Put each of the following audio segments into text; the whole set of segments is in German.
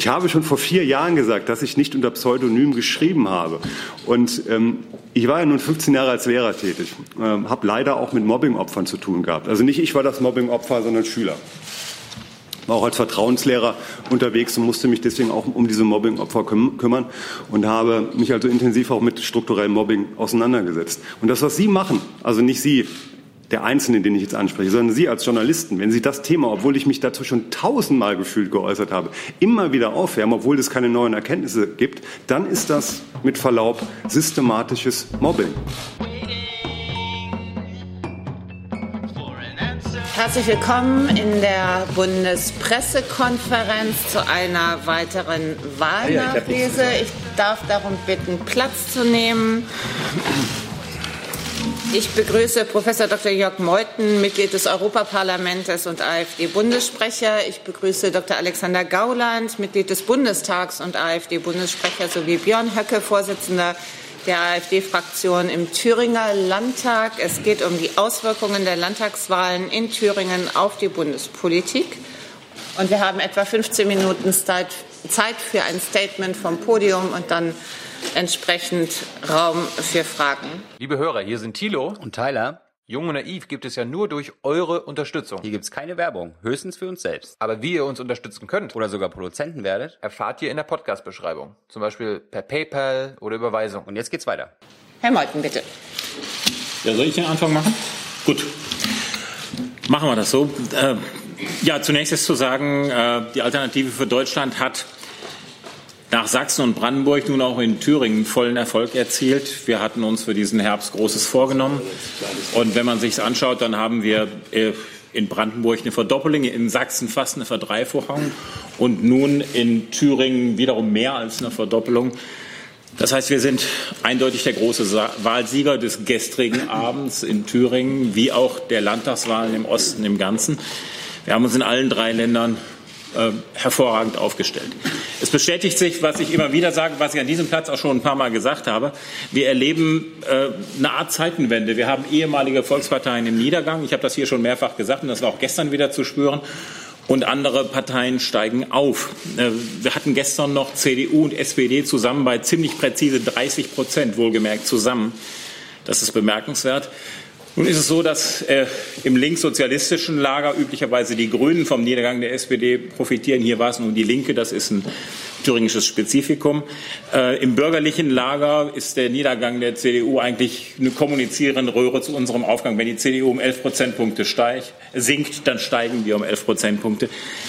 Ich habe schon vor 4 Jahren gesagt, dass ich nicht unter Pseudonym geschrieben habe. Und ich war ja nun 15 Jahre als Lehrer tätig, habe leider auch mit Mobbingopfern zu tun gehabt. Also nicht ich war das Mobbingopfer, sondern Schüler. War auch als Vertrauenslehrer unterwegs und musste mich deswegen auch um diese Mobbingopfer kümmern und habe mich also intensiv auch mit strukturellem Mobbing auseinandergesetzt. Und das, was Sie machen, also nicht Sie, der Einzelne, den ich jetzt anspreche, sondern Sie als Journalisten, wenn Sie das Thema, obwohl ich mich dazu schon 1000-mal gefühlt geäußert habe, immer wieder aufwärmen, obwohl es keine neuen Erkenntnisse gibt, dann ist das mit Verlaub systematisches Mobbing. Herzlich willkommen in der Bundespressekonferenz zu einer weiteren Wahlnachlese. Ich darf darum bitten, Platz zu nehmen. Ich begrüße Prof. Dr. Jörg Meuthen, Mitglied des Europaparlamentes und AfD-Bundessprecher. Ich begrüße Dr. Alexander Gauland, Mitglied des Bundestags und AfD-Bundessprecher, sowie Björn Höcke, Vorsitzender der AfD-Fraktion im Thüringer Landtag. Es geht um die Auswirkungen der Landtagswahlen in Thüringen auf die Bundespolitik. Und wir haben etwa 15 Minuten Zeit für ein Statement vom Podium und dann entsprechend Raum für Fragen. Liebe Hörer, hier sind Thilo und Tyler. Jung und naiv gibt es ja nur durch eure Unterstützung. Hier gibt es keine Werbung, höchstens für uns selbst. Aber wie ihr uns unterstützen könnt oder sogar Produzenten werdet, erfahrt ihr in der Podcast-Beschreibung. Zum Beispiel per PayPal oder Überweisung. Und jetzt geht's weiter. Herr Meuthen, bitte. Ja, soll ich den Anfang machen? Gut. Machen wir das so. Ja, zunächst ist zu sagen, die Alternative für Deutschland hat nach Sachsen und Brandenburg nun auch in Thüringen vollen Erfolg erzielt. Wir hatten uns für diesen Herbst Großes vorgenommen. Und wenn man sich es anschaut, dann haben wir in Brandenburg eine Verdoppelung, in Sachsen fast eine Verdreifachung und nun in Thüringen wiederum mehr als eine Verdoppelung. Das heißt, wir sind eindeutig der große Wahlsieger des gestrigen Abends in Thüringen, wie auch der Landtagswahlen im Osten im Ganzen. Wir haben uns in allen 3 Ländern hervorragend aufgestellt. Es bestätigt sich, was ich immer wieder sage, was ich an diesem Platz auch schon ein paar Mal gesagt habe. Wir erleben eine Art Zeitenwende. Wir haben ehemalige Volksparteien im Niedergang. Ich habe das hier schon mehrfach gesagt und das war auch gestern wieder zu spüren. Und andere Parteien steigen auf. Wir hatten gestern noch CDU und SPD zusammen bei ziemlich präzise 30%, wohlgemerkt zusammen. Das ist bemerkenswert. Nun ist es so, dass im linkssozialistischen Lager üblicherweise die Grünen vom Niedergang der SPD profitieren. Hier war es nun die Linke, das ist ein thüringisches Spezifikum. Im bürgerlichen Lager ist der Niedergang der CDU eigentlich eine kommunizierende Röhre zu unserem Aufgang. Wenn die CDU um 11 Prozentpunkte sinkt, dann steigen wir um 11 Prozentpunkte.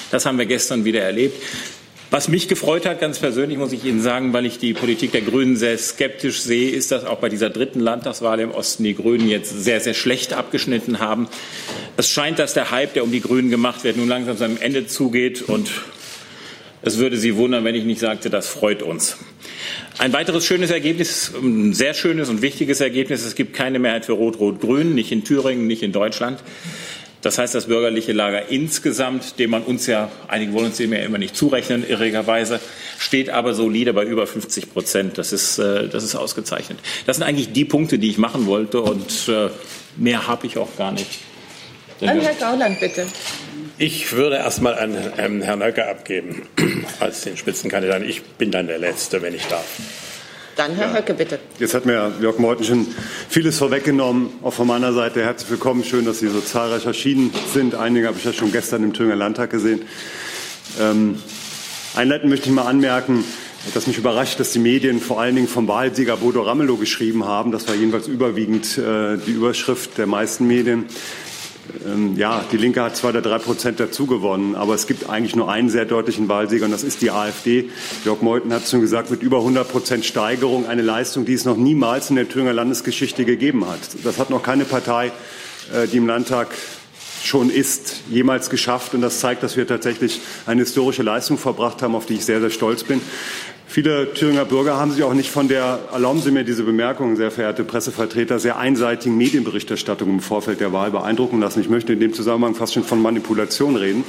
Das haben wir gestern wieder erlebt. Was mich gefreut hat, ganz persönlich muss ich Ihnen sagen, weil ich die Politik der Grünen sehr skeptisch sehe, ist, dass auch bei dieser dritten Landtagswahl im Osten die Grünen jetzt sehr, sehr schlecht abgeschnitten haben. Es scheint, dass der Hype, der um die Grünen gemacht wird, nun langsam seinem Ende zugeht. Und es würde Sie wundern, wenn ich nicht sagte, das freut uns. Ein weiteres schönes Ergebnis, ein sehr schönes und wichtiges Ergebnis, es gibt keine Mehrheit für Rot-Rot-Grün, nicht in Thüringen, nicht in Deutschland. Das heißt, das bürgerliche Lager insgesamt, dem man uns ja, einige wollen uns dem ja immer nicht zurechnen, irrigerweise, steht aber solide bei über 50%. Das ist ausgezeichnet. Das sind eigentlich die Punkte, die ich machen wollte und mehr habe ich auch gar nicht. An Herrn Gauland, bitte. Ich würde erstmal an Herrn Höcke abgeben als den Spitzenkandidaten. Ich bin dann der Letzte, wenn ich darf. Dann Herr Höcke, bitte. Jetzt hat mir Jörg Meuthen schon vieles vorweggenommen. Auch von meiner Seite herzlich willkommen. Schön, dass Sie so zahlreich erschienen sind. Einige habe ich ja schon gestern im Thüringer Landtag gesehen. Einleitend möchte ich mal anmerken, dass mich überrascht, dass die Medien vor allen Dingen vom Wahlsieger Bodo Ramelow geschrieben haben. Das war jedenfalls überwiegend die Überschrift der meisten Medien. Ja, die Linke hat 2 oder 3% dazu gewonnen, aber es gibt eigentlich nur einen sehr deutlichen Wahlsieger und das ist die AfD. Jörg Meuthen hat es schon gesagt, mit über 100% Steigerung, eine Leistung, die es noch niemals in der Thüringer Landesgeschichte gegeben hat. Das hat noch keine Partei, die im Landtag schon ist, jemals geschafft und das zeigt, dass wir tatsächlich eine historische Leistung verbracht haben, auf die ich sehr, sehr stolz bin. Viele Thüringer Bürger haben sich auch nicht von der, erlauben Sie mir diese Bemerkung, sehr verehrte Pressevertreter, sehr einseitigen Medienberichterstattung im Vorfeld der Wahl beeindrucken lassen. Ich möchte in dem Zusammenhang fast schon von Manipulation reden.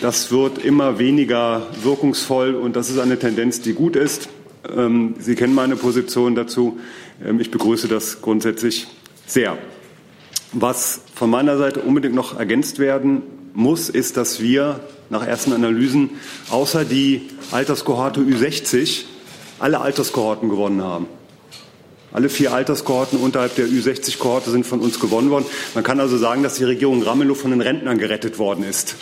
Das wird immer weniger wirkungsvoll und das ist eine Tendenz, die gut ist. Sie kennen meine Position dazu. Ich begrüße das grundsätzlich sehr. Was von meiner Seite unbedingt noch ergänzt werden muss, ist, dass wir nach ersten Analysen, außer die Alterskohorte Ü60, alle Alterskohorten gewonnen haben. Alle 4 Alterskohorten unterhalb der Ü60-Kohorte sind von uns gewonnen worden. Man kann also sagen, dass die Regierung Ramelow von den Rentnern gerettet worden ist.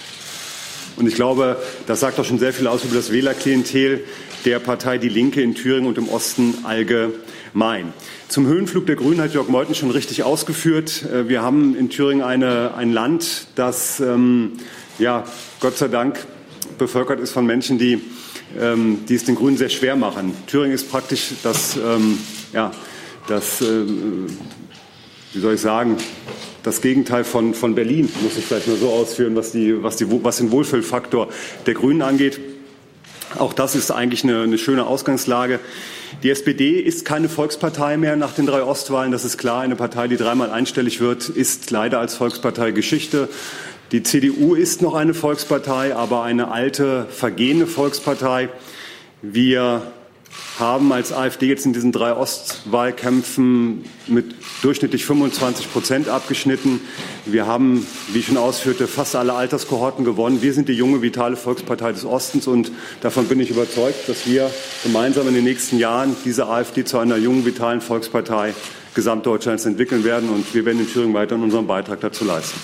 Und ich glaube, das sagt doch schon sehr viel aus über das Wählerklientel der Partei Die Linke in Thüringen und im Osten allgemein. Zum Höhenflug der Grünen hat Jörg Meuthen schon richtig ausgeführt. Wir haben in Thüringen ein Land, das ja, Gott sei Dank bevölkert ist von Menschen, die es den Grünen sehr schwer machen. Thüringen ist praktisch das... wie soll ich sagen, das Gegenteil von Berlin, muss ich vielleicht nur so ausführen, was den Wohlfühlfaktor der Grünen angeht. Auch das ist eigentlich eine schöne Ausgangslage. Die SPD ist keine Volkspartei mehr nach den 3 Ostwahlen, das ist klar. Eine Partei, die 3-mal einstellig wird, ist leider als Volkspartei Geschichte. Die CDU ist noch eine Volkspartei, aber eine alte, vergehende Volkspartei. Wir haben als AfD jetzt in diesen 3 Ostwahlkämpfen mit durchschnittlich 25% abgeschnitten. Wir haben, wie ich schon ausführte, fast alle Alterskohorten gewonnen. Wir sind die junge, vitale Volkspartei des Ostens und davon bin ich überzeugt, dass wir gemeinsam in den nächsten Jahren diese AfD zu einer jungen, vitalen Volkspartei Gesamtdeutschlands entwickeln werden und wir werden in Thüringen weiter unseren Beitrag dazu leisten.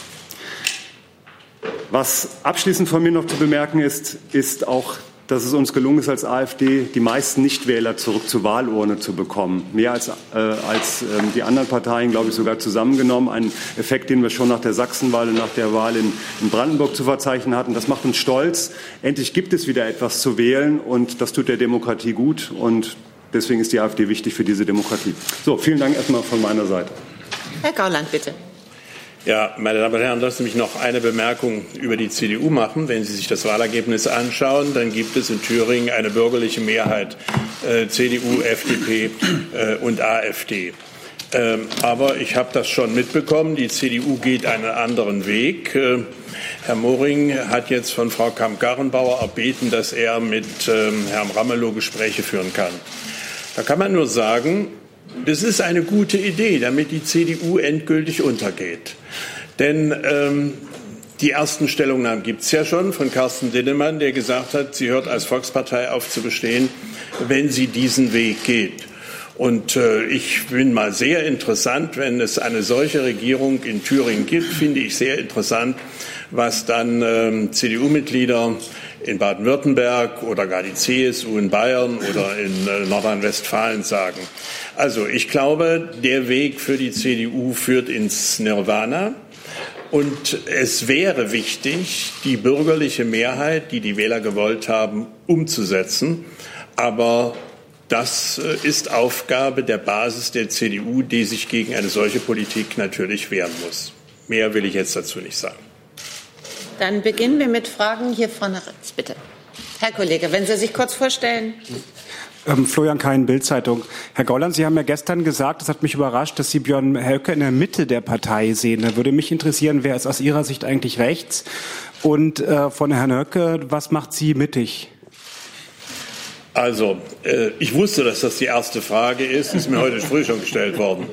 Was abschließend von mir noch zu bemerken ist, ist auch, dass es uns gelungen ist, als AfD die meisten Nichtwähler zurück zur Wahlurne zu bekommen. Mehr als die anderen Parteien, glaube ich, sogar zusammengenommen. Ein Effekt, den wir schon nach der Sachsenwahl und nach der Wahl in Brandenburg zu verzeichnen hatten. Das macht uns stolz. Endlich gibt es wieder etwas zu wählen und das tut der Demokratie gut. Und deswegen ist die AfD wichtig für diese Demokratie. So, vielen Dank erstmal von meiner Seite. Herr Gauland, bitte. Ja, meine Damen und Herren, lassen Sie mich noch eine Bemerkung über die CDU machen. Wenn Sie sich das Wahlergebnis anschauen, dann gibt es in Thüringen eine bürgerliche Mehrheit, CDU, FDP und AfD. Aber ich habe das schon mitbekommen, die CDU geht einen anderen Weg. Herr Mohring hat jetzt von Frau Kramp-Karrenbauer erbeten, dass er mit Herrn Ramelow Gespräche führen kann. Da kann man nur sagen, das ist eine gute Idee, damit die CDU endgültig untergeht. Denn die ersten Stellungnahmen gibt es ja schon von Carsten Dinnemann, der gesagt hat, sie hört als Volkspartei auf zu bestehen, wenn sie diesen Weg geht. Und ich bin mal sehr interessant, wenn es eine solche Regierung in Thüringen gibt, finde ich sehr interessant, was dann CDU-Mitglieder in Baden-Württemberg oder gar die CSU in Bayern oder in Nordrhein-Westfalen sagen. Also ich glaube, der Weg für die CDU führt ins Nirvana. Und es wäre wichtig, die bürgerliche Mehrheit, die die Wähler gewollt haben, umzusetzen. Aber das ist Aufgabe der Basis der CDU, die sich gegen eine solche Politik natürlich wehren muss. Mehr will ich jetzt dazu nicht sagen. Dann beginnen wir mit Fragen hier vorne rechts, bitte. Herr Kollege, wenn Sie sich kurz vorstellen. Florian Kain, Bild-Zeitung. Herr Gauland, Sie haben ja gestern gesagt, das hat mich überrascht, dass Sie Björn Höcke in der Mitte der Partei sehen. Da würde mich interessieren, wer ist aus Ihrer Sicht eigentlich rechts? Und von Herrn Höcke, was macht Sie mittig? Also, ich wusste, dass das die erste Frage ist. Ist mir heute früh schon gestellt worden.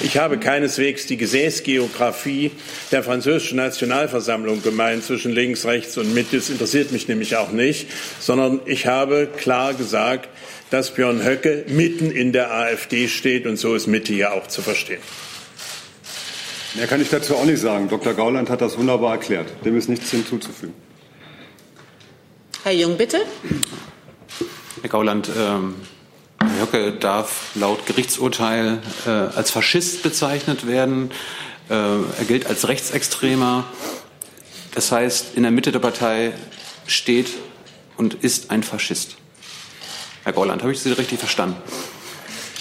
Ich habe keineswegs die Gesäßgeografie der französischen Nationalversammlung gemeint zwischen links, rechts und Mitte. Das interessiert mich nämlich auch nicht, sondern ich habe klar gesagt, dass Björn Höcke mitten in der AfD steht und so ist Mitte ja auch zu verstehen. Mehr kann ich dazu auch nicht sagen. Dr. Gauland hat das wunderbar erklärt. Dem ist nichts hinzuzufügen. Herr Jung, bitte. Herr Gauland, Herr Höcke darf laut Gerichtsurteil als Faschist bezeichnet werden. Er gilt als Rechtsextremer. Das heißt, in der Mitte der Partei steht und ist ein Faschist. Herr Gauland, habe ich Sie richtig verstanden?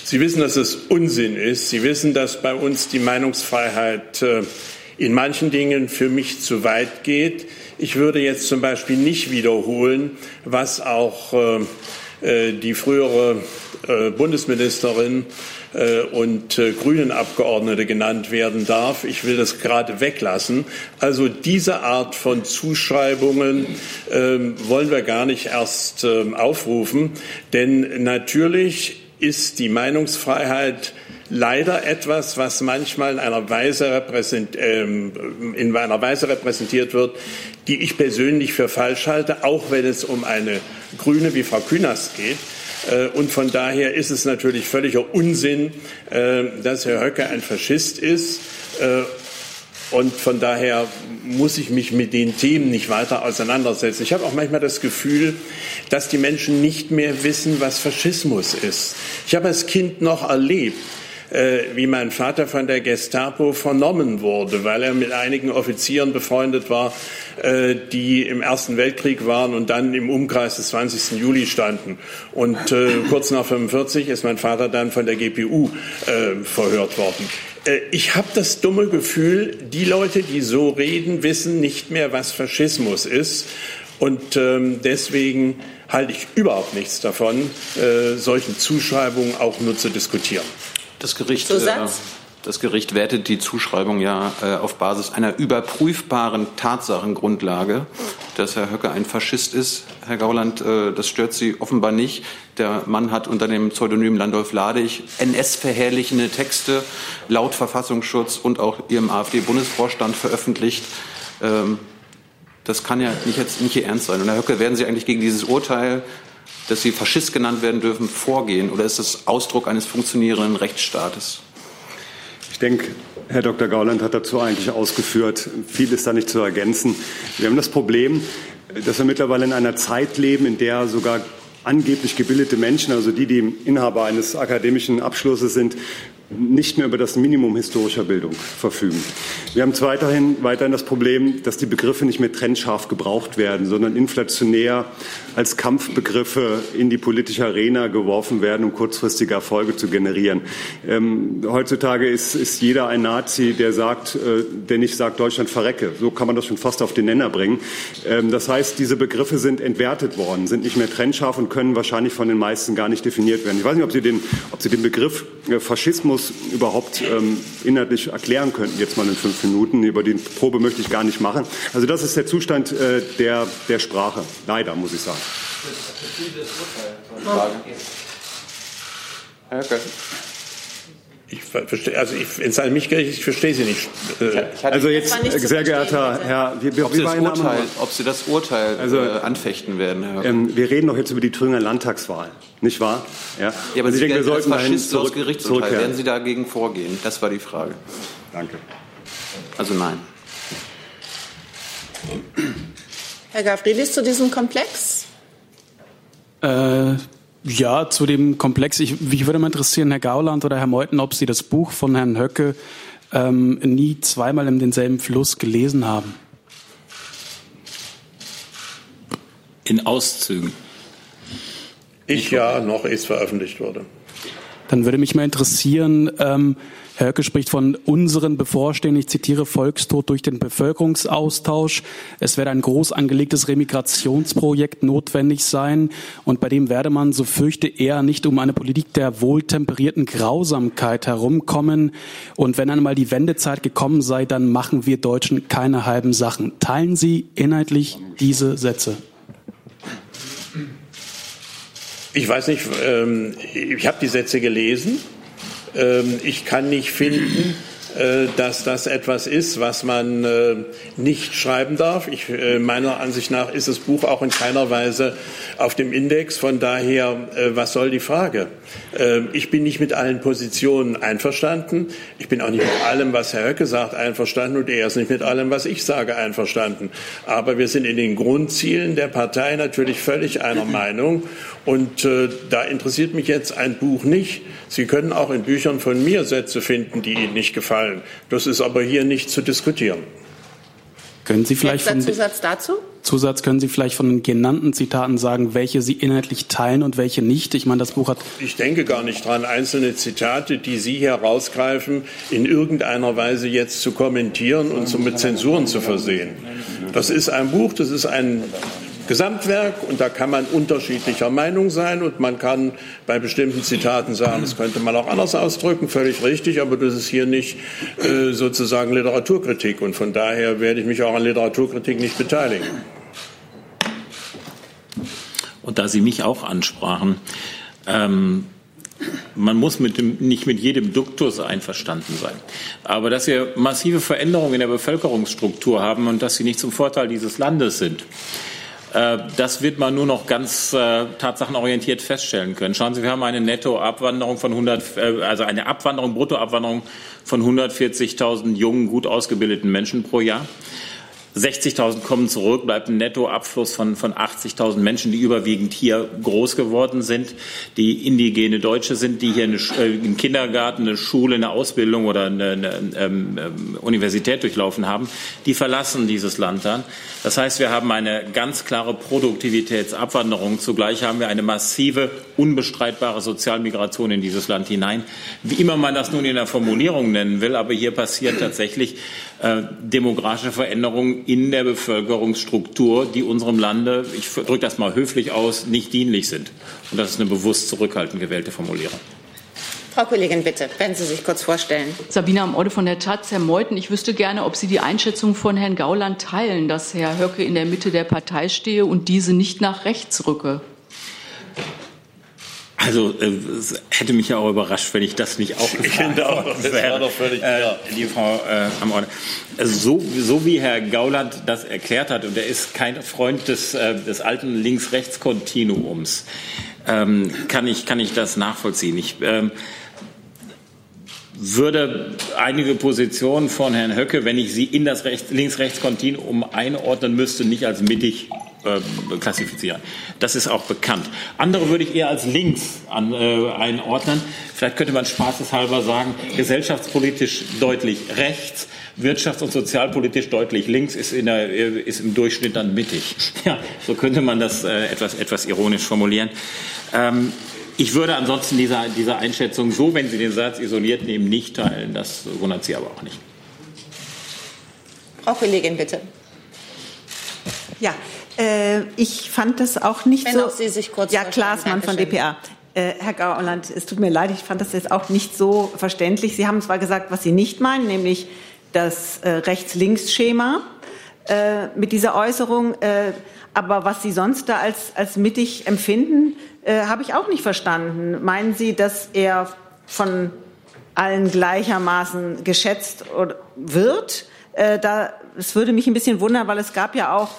Sie wissen, dass es Unsinn ist. Sie wissen, dass bei uns die Meinungsfreiheit in manchen Dingen für mich zu weit geht. Ich würde jetzt zum Beispiel nicht wiederholen, was auch die frühere Bundesministerin und Grünen-Abgeordnete genannt werden darf. Ich will das gerade weglassen. Also diese Art von Zuschreibungen wollen wir gar nicht erst aufrufen, denn natürlich ist die Meinungsfreiheit leider etwas, was manchmal in einer Weise repräsentiert wird, die ich persönlich für falsch halte, auch wenn es um eine Grüne wie Frau Künast geht. Und von daher ist es natürlich völliger Unsinn, dass Herr Höcke ein Faschist ist. Und von daher muss ich mich mit den Themen nicht weiter auseinandersetzen. Ich habe auch manchmal das Gefühl, dass die Menschen nicht mehr wissen, was Faschismus ist. Ich habe als Kind noch erlebt, wie mein Vater von der Gestapo vernommen wurde, weil er mit einigen Offizieren befreundet war, die im Ersten Weltkrieg waren und dann im Umkreis des 20. Juli standen. Und kurz nach 45 ist mein Vater dann von der GPU verhört worden. Ich habe das dumme Gefühl, die Leute, die so reden, wissen nicht mehr, was Faschismus ist. Und deswegen halte ich überhaupt nichts davon, solchen Zuschreibungen auch nur zu diskutieren. Das Gericht wertet die Zuschreibung ja auf Basis einer überprüfbaren Tatsachengrundlage, dass Herr Höcke ein Faschist ist. Herr Gauland, das stört Sie offenbar nicht. Der Mann hat unter dem Pseudonym Landolf Ladig NS-verherrlichende Texte laut Verfassungsschutz und auch Ihrem AfD-Bundesvorstand veröffentlicht. Das kann ja nicht Ihr Ernst sein. Und Herr Höcke, werden Sie eigentlich gegen dieses Urteil, dass sie Faschist genannt werden dürfen, vorgehen? Oder ist das Ausdruck eines funktionierenden Rechtsstaates? Ich denke, Herr Dr. Gauland hat dazu eigentlich ausgeführt. Viel ist da nicht zu ergänzen. Wir haben das Problem, dass wir mittlerweile in einer Zeit leben, in der sogar angeblich gebildete Menschen, also die, die Inhaber eines akademischen Abschlusses sind, nicht mehr über das Minimum historischer Bildung verfügen. Wir haben weiterhin das Problem, dass die Begriffe nicht mehr trennscharf gebraucht werden, sondern inflationär als Kampfbegriffe in die politische Arena geworfen werden, um kurzfristige Erfolge zu generieren. Heutzutage ist jeder ein Nazi, der nicht sagt, Deutschland verrecke. So kann man das schon fast auf den Nenner bringen. Das heißt, diese Begriffe sind entwertet worden, sind nicht mehr trennscharf und können wahrscheinlich von den meisten gar nicht definiert werden. Ich weiß nicht, ob Sie den Begriff Faschismus überhaupt inhaltlich erklären könnten, jetzt mal in 5 Minuten. Über die Probe möchte ich gar nicht machen. Also das ist der Zustand der Sprache. Leider, muss ich sagen. Herr Höcke. Ich verstehe Sie nicht. Also jetzt, nicht sehr geehrter Herr... Ob Sie das Urteil anfechten werden, Herr Höcke. Wir reden doch jetzt über die Thüringer Landtagswahl, nicht wahr? Ja, aber und Sie denken, wir sollten als Faschist dahin zurückkehren. Werden Sie dagegen vorgehen? Das war die Frage. Danke. Also nein. Herr Gavrilis, zu diesem Komplex? Ja, zu dem Komplex. Mich würde mal interessieren, Herr Gauland oder Herr Meuthen, ob Sie das Buch von Herrn Höcke nie zweimal in denselben Fluss gelesen haben. In Auszügen. Noch ehe es veröffentlicht wurde. Dann würde mich mal interessieren, Herr Höcke spricht von unseren bevorstehenden, ich zitiere, Volkstod durch den Bevölkerungsaustausch. Es werde ein groß angelegtes Remigrationsprojekt notwendig sein und bei dem werde man, so fürchte er, nicht um eine Politik der wohltemperierten Grausamkeit herumkommen. Und wenn einmal die Wendezeit gekommen sei, dann machen wir Deutschen keine halben Sachen. Teilen Sie inhaltlich diese Sätze? Ich weiß nicht, ich habe die Sätze gelesen. Ich kann nicht finden, dass das etwas ist, was man nicht schreiben darf. Meiner Ansicht nach ist das Buch auch in keiner Weise auf dem Index. Von daher, was soll die Frage? Ich bin nicht mit allen Positionen einverstanden. Ich bin auch nicht mit allem, was Herr Höcke sagt, einverstanden. Und er ist nicht mit allem, was ich sage, einverstanden. Aber wir sind in den Grundzielen der Partei natürlich völlig einer Meinung. Und da interessiert mich jetzt ein Buch nicht. Sie können auch in Büchern von mir Sätze finden, die Ihnen nicht gefallen. Das ist aber hier nicht zu diskutieren. Können Sie vielleicht Zusatz dazu? Zusatz, können Sie vielleicht von den genannten Zitaten sagen, welche Sie inhaltlich teilen und welche nicht? Ich meine, das Buch hat... Ich denke gar nicht dran, einzelne Zitate, die Sie herausgreifen, in irgendeiner Weise jetzt zu kommentieren und so mit Zensuren zu versehen. Das ist ein Buch, das ist ein Gesamtwerk und da kann man unterschiedlicher Meinung sein und man kann bei bestimmten Zitaten sagen, das könnte man auch anders ausdrücken, völlig richtig, aber das ist hier nicht sozusagen Literaturkritik und von daher werde ich mich auch an Literaturkritik nicht beteiligen. Und da Sie mich auch ansprachen, man muss nicht mit jedem Duktus einverstanden sein. Aber dass wir massive Veränderungen in der Bevölkerungsstruktur haben und dass sie nicht zum Vorteil dieses Landes sind, das wird man nur noch ganz tatsachenorientiert feststellen können. Schauen Sie, wir haben eine Nettoabwanderung von eine Abwanderung, Bruttoabwanderung von 140.000 jungen, gut ausgebildeten Menschen pro Jahr. 60.000 kommen zurück, bleibt ein Nettoabfluss von 80.000 Menschen, die überwiegend hier groß geworden sind, die indigene Deutsche sind, die hier einen Kindergarten, eine Schule, eine Ausbildung oder eine Universität durchlaufen haben. Die verlassen dieses Land dann. Das heißt, wir haben eine ganz klare Produktivitätsabwanderung. Zugleich haben wir eine massive, unbestreitbare Sozialmigration in dieses Land hinein. Wie immer man das nun in der Formulierung nennen will, aber hier passieren tatsächlich demografische Veränderungen in der Bevölkerungsstruktur, die unserem Lande, ich drücke das mal höflich aus, nicht dienlich sind. Und das ist eine bewusst zurückhaltend gewählte Formulierung. Frau Kollegin, bitte, wenn Sie sich kurz vorstellen. Sabine Amorde von der Taz. Herr Meuthen, ich wüsste gerne, ob Sie die Einschätzung von Herrn Gauland teilen, dass Herr Höcke in der Mitte der Partei stehe und diese nicht nach rechts rücke. Also es hätte mich ja auch überrascht, wenn ich das nicht auch gefragt wäre. Die Frau Amorde. So wie Herr Gauland das erklärt hat, und er ist kein Freund des alten Links-Rechts-Kontinuums, kann ich das nachvollziehen. Ich würde einige Positionen von Herrn Höcke, wenn ich sie in das Links-Rechts-Kontinuum einordnen müsste, nicht als mittig klassifizieren. Das ist auch bekannt. Andere würde ich eher als links einordnen. Vielleicht könnte man spaßeshalber sagen, gesellschaftspolitisch deutlich rechts, wirtschafts- und sozialpolitisch deutlich links, ist im Durchschnitt dann mittig. Ja, so könnte man das etwas ironisch formulieren. Ich würde ansonsten dieser Einschätzung so, wenn Sie den Satz isoliert nehmen, nicht teilen. Das wundert Sie aber auch nicht. Frau Kollegin, bitte. Ja, ich fand das auch nicht wenn so. Auch Sie sich kurz ja, Klaßmann von dpa. Herr Gauland, es tut mir leid, ich fand das jetzt auch nicht so verständlich. Sie haben zwar gesagt, was Sie nicht meinen, nämlich das Rechts-Links-Schema mit dieser Äußerung, aber was Sie sonst da als mittig empfinden, habe ich auch nicht verstanden. Meinen Sie, dass er von allen gleichermaßen geschätzt wird? Es würde mich ein bisschen wundern, weil es gab ja auch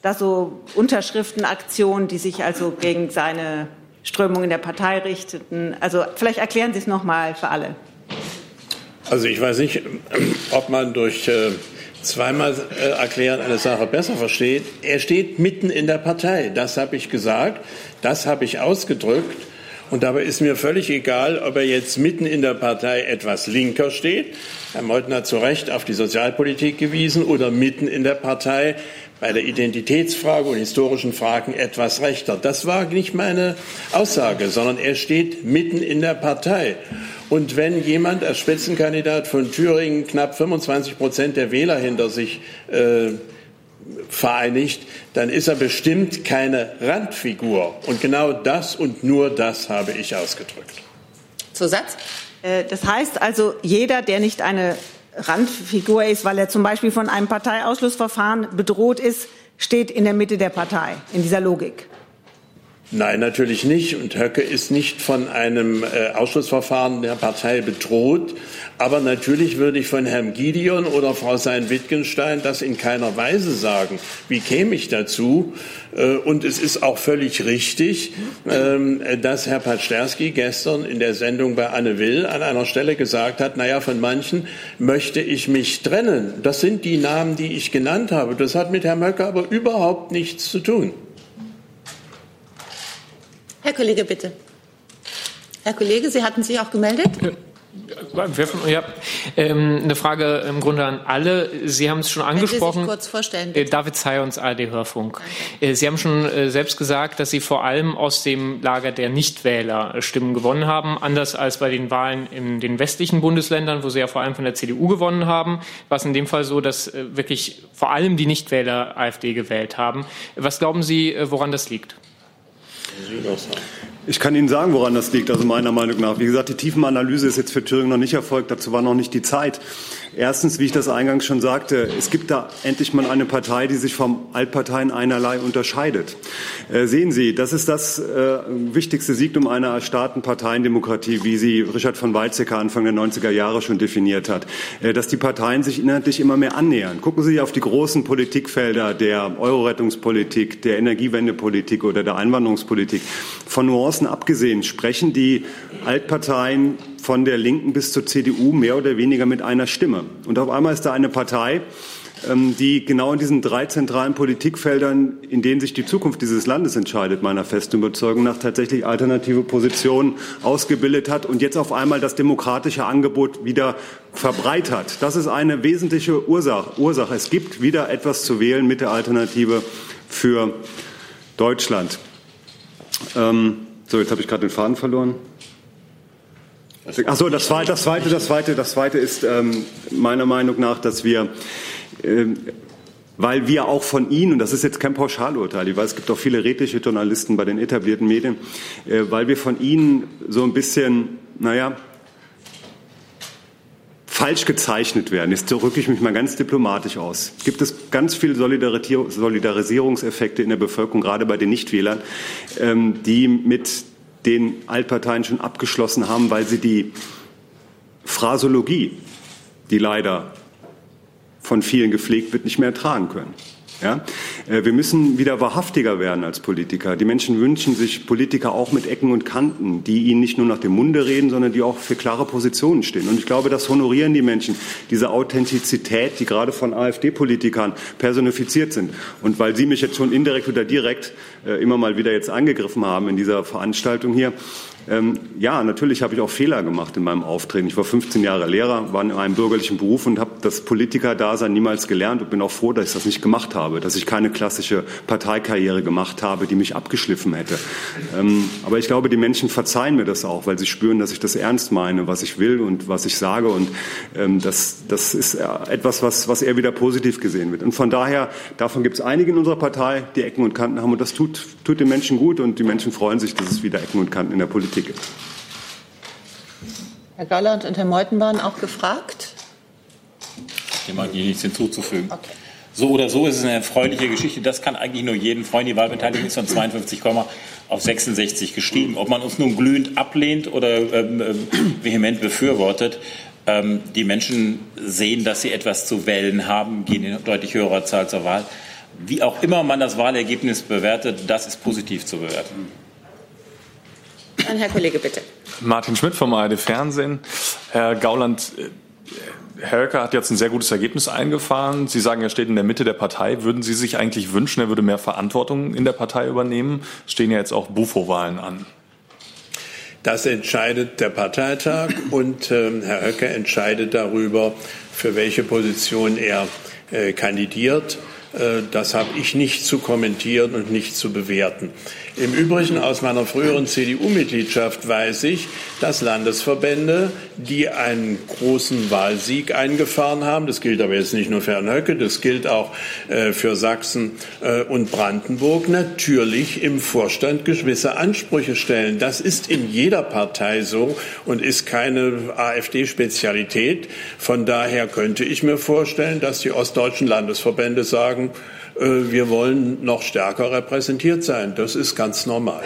da so Unterschriftenaktionen, die sich also gegen seine Strömung in der Partei richteten. Also vielleicht erklären Sie es nochmal für alle. Also ich weiß nicht, ob man durch zweimal erklären eine Sache besser versteht. Er steht mitten in der Partei. Das habe ich gesagt, das habe ich ausgedrückt. Und dabei ist mir völlig egal, ob er jetzt mitten in der Partei etwas linker steht, Herr Meuthen hat zu Recht auf die Sozialpolitik gewiesen, oder mitten in der Partei bei der Identitätsfrage und historischen Fragen etwas rechter. Das war nicht meine Aussage, sondern er steht mitten in der Partei. Und wenn jemand als Spitzenkandidat von Thüringen knapp 25% der Wähler hinter sich vereinigt, dann ist er bestimmt keine Randfigur. Und genau das und nur das habe ich ausgedrückt. Zusatz? Das heißt also, jeder, der nicht eine Randfigur ist, weil er zum Beispiel von einem Parteiausschlussverfahren bedroht ist, steht in der Mitte der Partei, in dieser Logik. Nein, natürlich nicht. Und Höcke ist nicht von einem Ausschlussverfahren der Partei bedroht. Aber natürlich würde ich von Herrn Gideon oder Frau Sein-Wittgenstein das in keiner Weise sagen. Wie käme ich dazu? Und es ist auch völlig richtig, dass Herr Patschterski gestern in der Sendung bei Anne Will an einer Stelle gesagt hat, naja, von manchen möchte ich mich trennen. Das sind die Namen, die ich genannt habe. Das hat mit Herrn Höcke aber überhaupt nichts zu tun. Herr Kollege, bitte. Herr Kollege, Sie hatten sich auch gemeldet? Ja, eine Frage im Grunde an alle. Sie haben es schon angesprochen. Wenn Sie sich kurz vorstellen, bitte. David Zions, ARD Hörfunk. Sie haben schon selbst gesagt, dass Sie vor allem aus dem Lager der Nichtwähler Stimmen gewonnen haben, anders als bei den Wahlen in den westlichen Bundesländern, wo Sie ja vor allem von der CDU gewonnen haben. War es in dem Fall so, dass wirklich vor allem die Nichtwähler AfD gewählt haben. Was glauben Sie, woran das liegt? Ich kann Ihnen sagen, woran das liegt, also meiner Meinung nach. Wie gesagt, die Tiefenanalyse ist jetzt für Thüringen noch nicht erfolgt, dazu war noch nicht die Zeit. Erstens, wie ich das eingangs schon sagte, es gibt da endlich mal eine Partei, die sich vom Altparteien einerlei unterscheidet. Sehen Sie, das ist das wichtigste Signum einer erstarrten Parteiendemokratie, wie sie Richard von Weizsäcker Anfang der 90er Jahre schon definiert hat, dass die Parteien sich inhaltlich immer mehr annähern. Gucken Sie auf die großen Politikfelder der Euro-Rettungspolitik, der Energiewendepolitik oder der Einwanderungspolitik. Von Nuancen abgesehen sprechen die Altparteien von der Linken bis zur CDU mehr oder weniger mit einer Stimme. Und auf einmal ist da eine Partei, die genau in diesen drei zentralen Politikfeldern, in denen sich die Zukunft dieses Landes entscheidet, meiner festen Überzeugung nach, tatsächlich alternative Positionen ausgebildet hat und jetzt auf einmal das demokratische Angebot wieder verbreitert. Das ist eine wesentliche Ursache. Es gibt wieder etwas zu wählen mit der Alternative für Deutschland. So, jetzt habe ich gerade den Faden verloren. Ach so, das Zweite ist meiner Meinung nach, dass wir, weil wir auch von Ihnen, und das ist jetzt kein Pauschalurteil, ich weiß, es gibt auch viele redliche Journalisten bei den etablierten Medien, weil wir von Ihnen so ein bisschen, naja, falsch gezeichnet werden. Jetzt drücke ich mich mal ganz diplomatisch aus. Gibt es ganz viele Solidarisierungseffekte in der Bevölkerung, gerade bei den Nichtwählern, die mit den Altparteien schon abgeschlossen haben, weil sie die Phrasologie, die leider von vielen gepflegt wird, nicht mehr ertragen können. Ja? Wir müssen wieder wahrhaftiger werden als Politiker. Die Menschen wünschen sich Politiker auch mit Ecken und Kanten, die ihnen nicht nur nach dem Munde reden, sondern die auch für klare Positionen stehen. Und ich glaube, das honorieren die Menschen, diese Authentizität, die gerade von AfD-Politikern personifiziert sind. Und weil Sie mich jetzt schon indirekt oder direkt immer mal wieder jetzt angegriffen haben in dieser Veranstaltung hier, ja, natürlich habe ich auch Fehler gemacht in meinem Auftreten. Ich war 15 Jahre Lehrer, war in einem bürgerlichen Beruf und habe das Politikerdasein niemals gelernt und bin auch froh, dass ich das nicht gemacht habe, dass ich keine klassische Parteikarriere gemacht habe, die mich abgeschliffen hätte. Aber ich glaube, die Menschen verzeihen mir das auch, weil sie spüren, dass ich das ernst meine, was ich will und was ich sage. Und das ist etwas, was eher wieder positiv gesehen wird. Und von daher, davon gibt es einige in unserer Partei, die Ecken und Kanten haben. Und das tut den Menschen gut und die Menschen freuen sich, dass es wieder Ecken und Kanten in der Politik gibt. Herr Gauland und Herr Meuthen waren auch gefragt. Dem mag ich nichts hinzuzufügen. Okay. So oder so ist es eine erfreuliche Geschichte. Das kann eigentlich nur jeden freuen. Die Wahlbeteiligung ist von 52, auf 66 gestiegen. Ob man uns nun glühend ablehnt oder vehement befürwortet, die Menschen sehen, dass sie etwas zu wählen haben, gehen in deutlich höherer Zahl zur Wahl. Wie auch immer man das Wahlergebnis bewertet, das ist positiv zu bewerten. Dann Herr Kollege, bitte. Martin Schmidt vom ARD Fernsehen. Herr Gauland, Herr Höcke hat jetzt ein sehr gutes Ergebnis eingefahren. Sie sagen, er steht in der Mitte der Partei. Würden Sie sich eigentlich wünschen, er würde mehr Verantwortung in der Partei übernehmen? Es stehen ja jetzt auch Bufo-Wahlen an. Das entscheidet der Parteitag und Herr Höcke entscheidet darüber, für welche Position er kandidiert. Das habe ich nicht zu kommentieren und nicht zu bewerten. Im Übrigen aus meiner früheren CDU-Mitgliedschaft weiß ich, dass Landesverbände, die einen großen Wahlsieg eingefahren haben, das gilt aber jetzt nicht nur für Herrn Höcke, das gilt auch für Sachsen und Brandenburg, natürlich im Vorstand gewisse Ansprüche stellen. Das ist in jeder Partei so und ist keine AfD-Spezialität. Von daher könnte ich mir vorstellen, dass die ostdeutschen Landesverbände sagen, wir wollen noch stärker repräsentiert sein. Das ist ganz normal.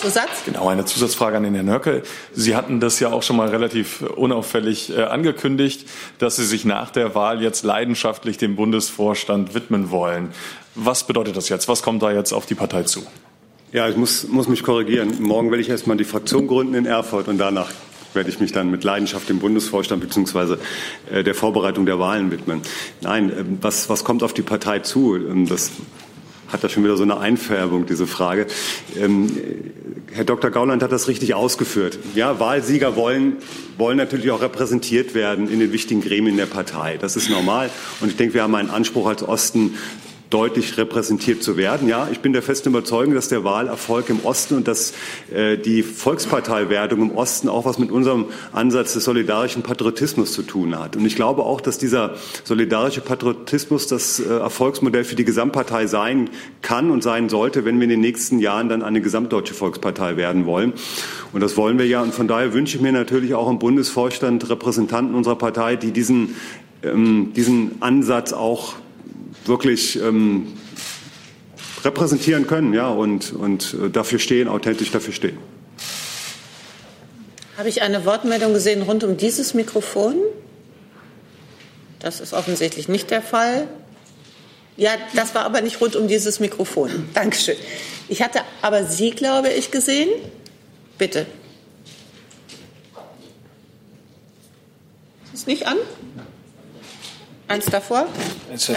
Zusatz? Genau, eine Zusatzfrage an den Herrn Höcke. Sie hatten das ja auch schon mal relativ unauffällig angekündigt, dass Sie sich nach der Wahl jetzt leidenschaftlich dem Bundesvorstand widmen wollen. Was bedeutet das jetzt? Was kommt da jetzt auf die Partei zu? Ja, ich muss mich korrigieren. Morgen werde ich erst mal die Fraktion gründen in Erfurt und danach werde ich mich dann mit Leidenschaft dem Bundesvorstand bzw. der Vorbereitung der Wahlen widmen. Nein, was kommt auf die Partei zu? Das hat da schon wieder so eine Einfärbung, diese Frage. Herr Dr. Gauland hat das richtig ausgeführt. Ja, Wahlsieger wollen natürlich auch repräsentiert werden in den wichtigen Gremien der Partei. Das ist normal. Und ich denke, wir haben einen Anspruch als Osten, deutlich repräsentiert zu werden. Ja, ich bin der festen Überzeugung, dass der Wahlerfolg im Osten und dass die Volksparteiwerdung im Osten auch was mit unserem Ansatz des solidarischen Patriotismus zu tun hat. Und ich glaube auch, dass dieser solidarische Patriotismus das Erfolgsmodell für die Gesamtpartei sein kann und sein sollte, wenn wir in den nächsten Jahren dann eine gesamtdeutsche Volkspartei werden wollen. Und das wollen wir ja. Und von daher wünsche ich mir natürlich auch im Bundesvorstand Repräsentanten unserer Partei, die diesen Ansatz auch wirklich repräsentieren können, ja, und dafür stehen, authentisch dafür stehen. Habe ich eine Wortmeldung gesehen rund um dieses Mikrofon? Das ist offensichtlich nicht der Fall. Ja, das war aber nicht rund um dieses Mikrofon. Dankeschön. Ich hatte aber Sie, glaube ich, gesehen. Bitte. Ist es nicht an? Eins davor? Es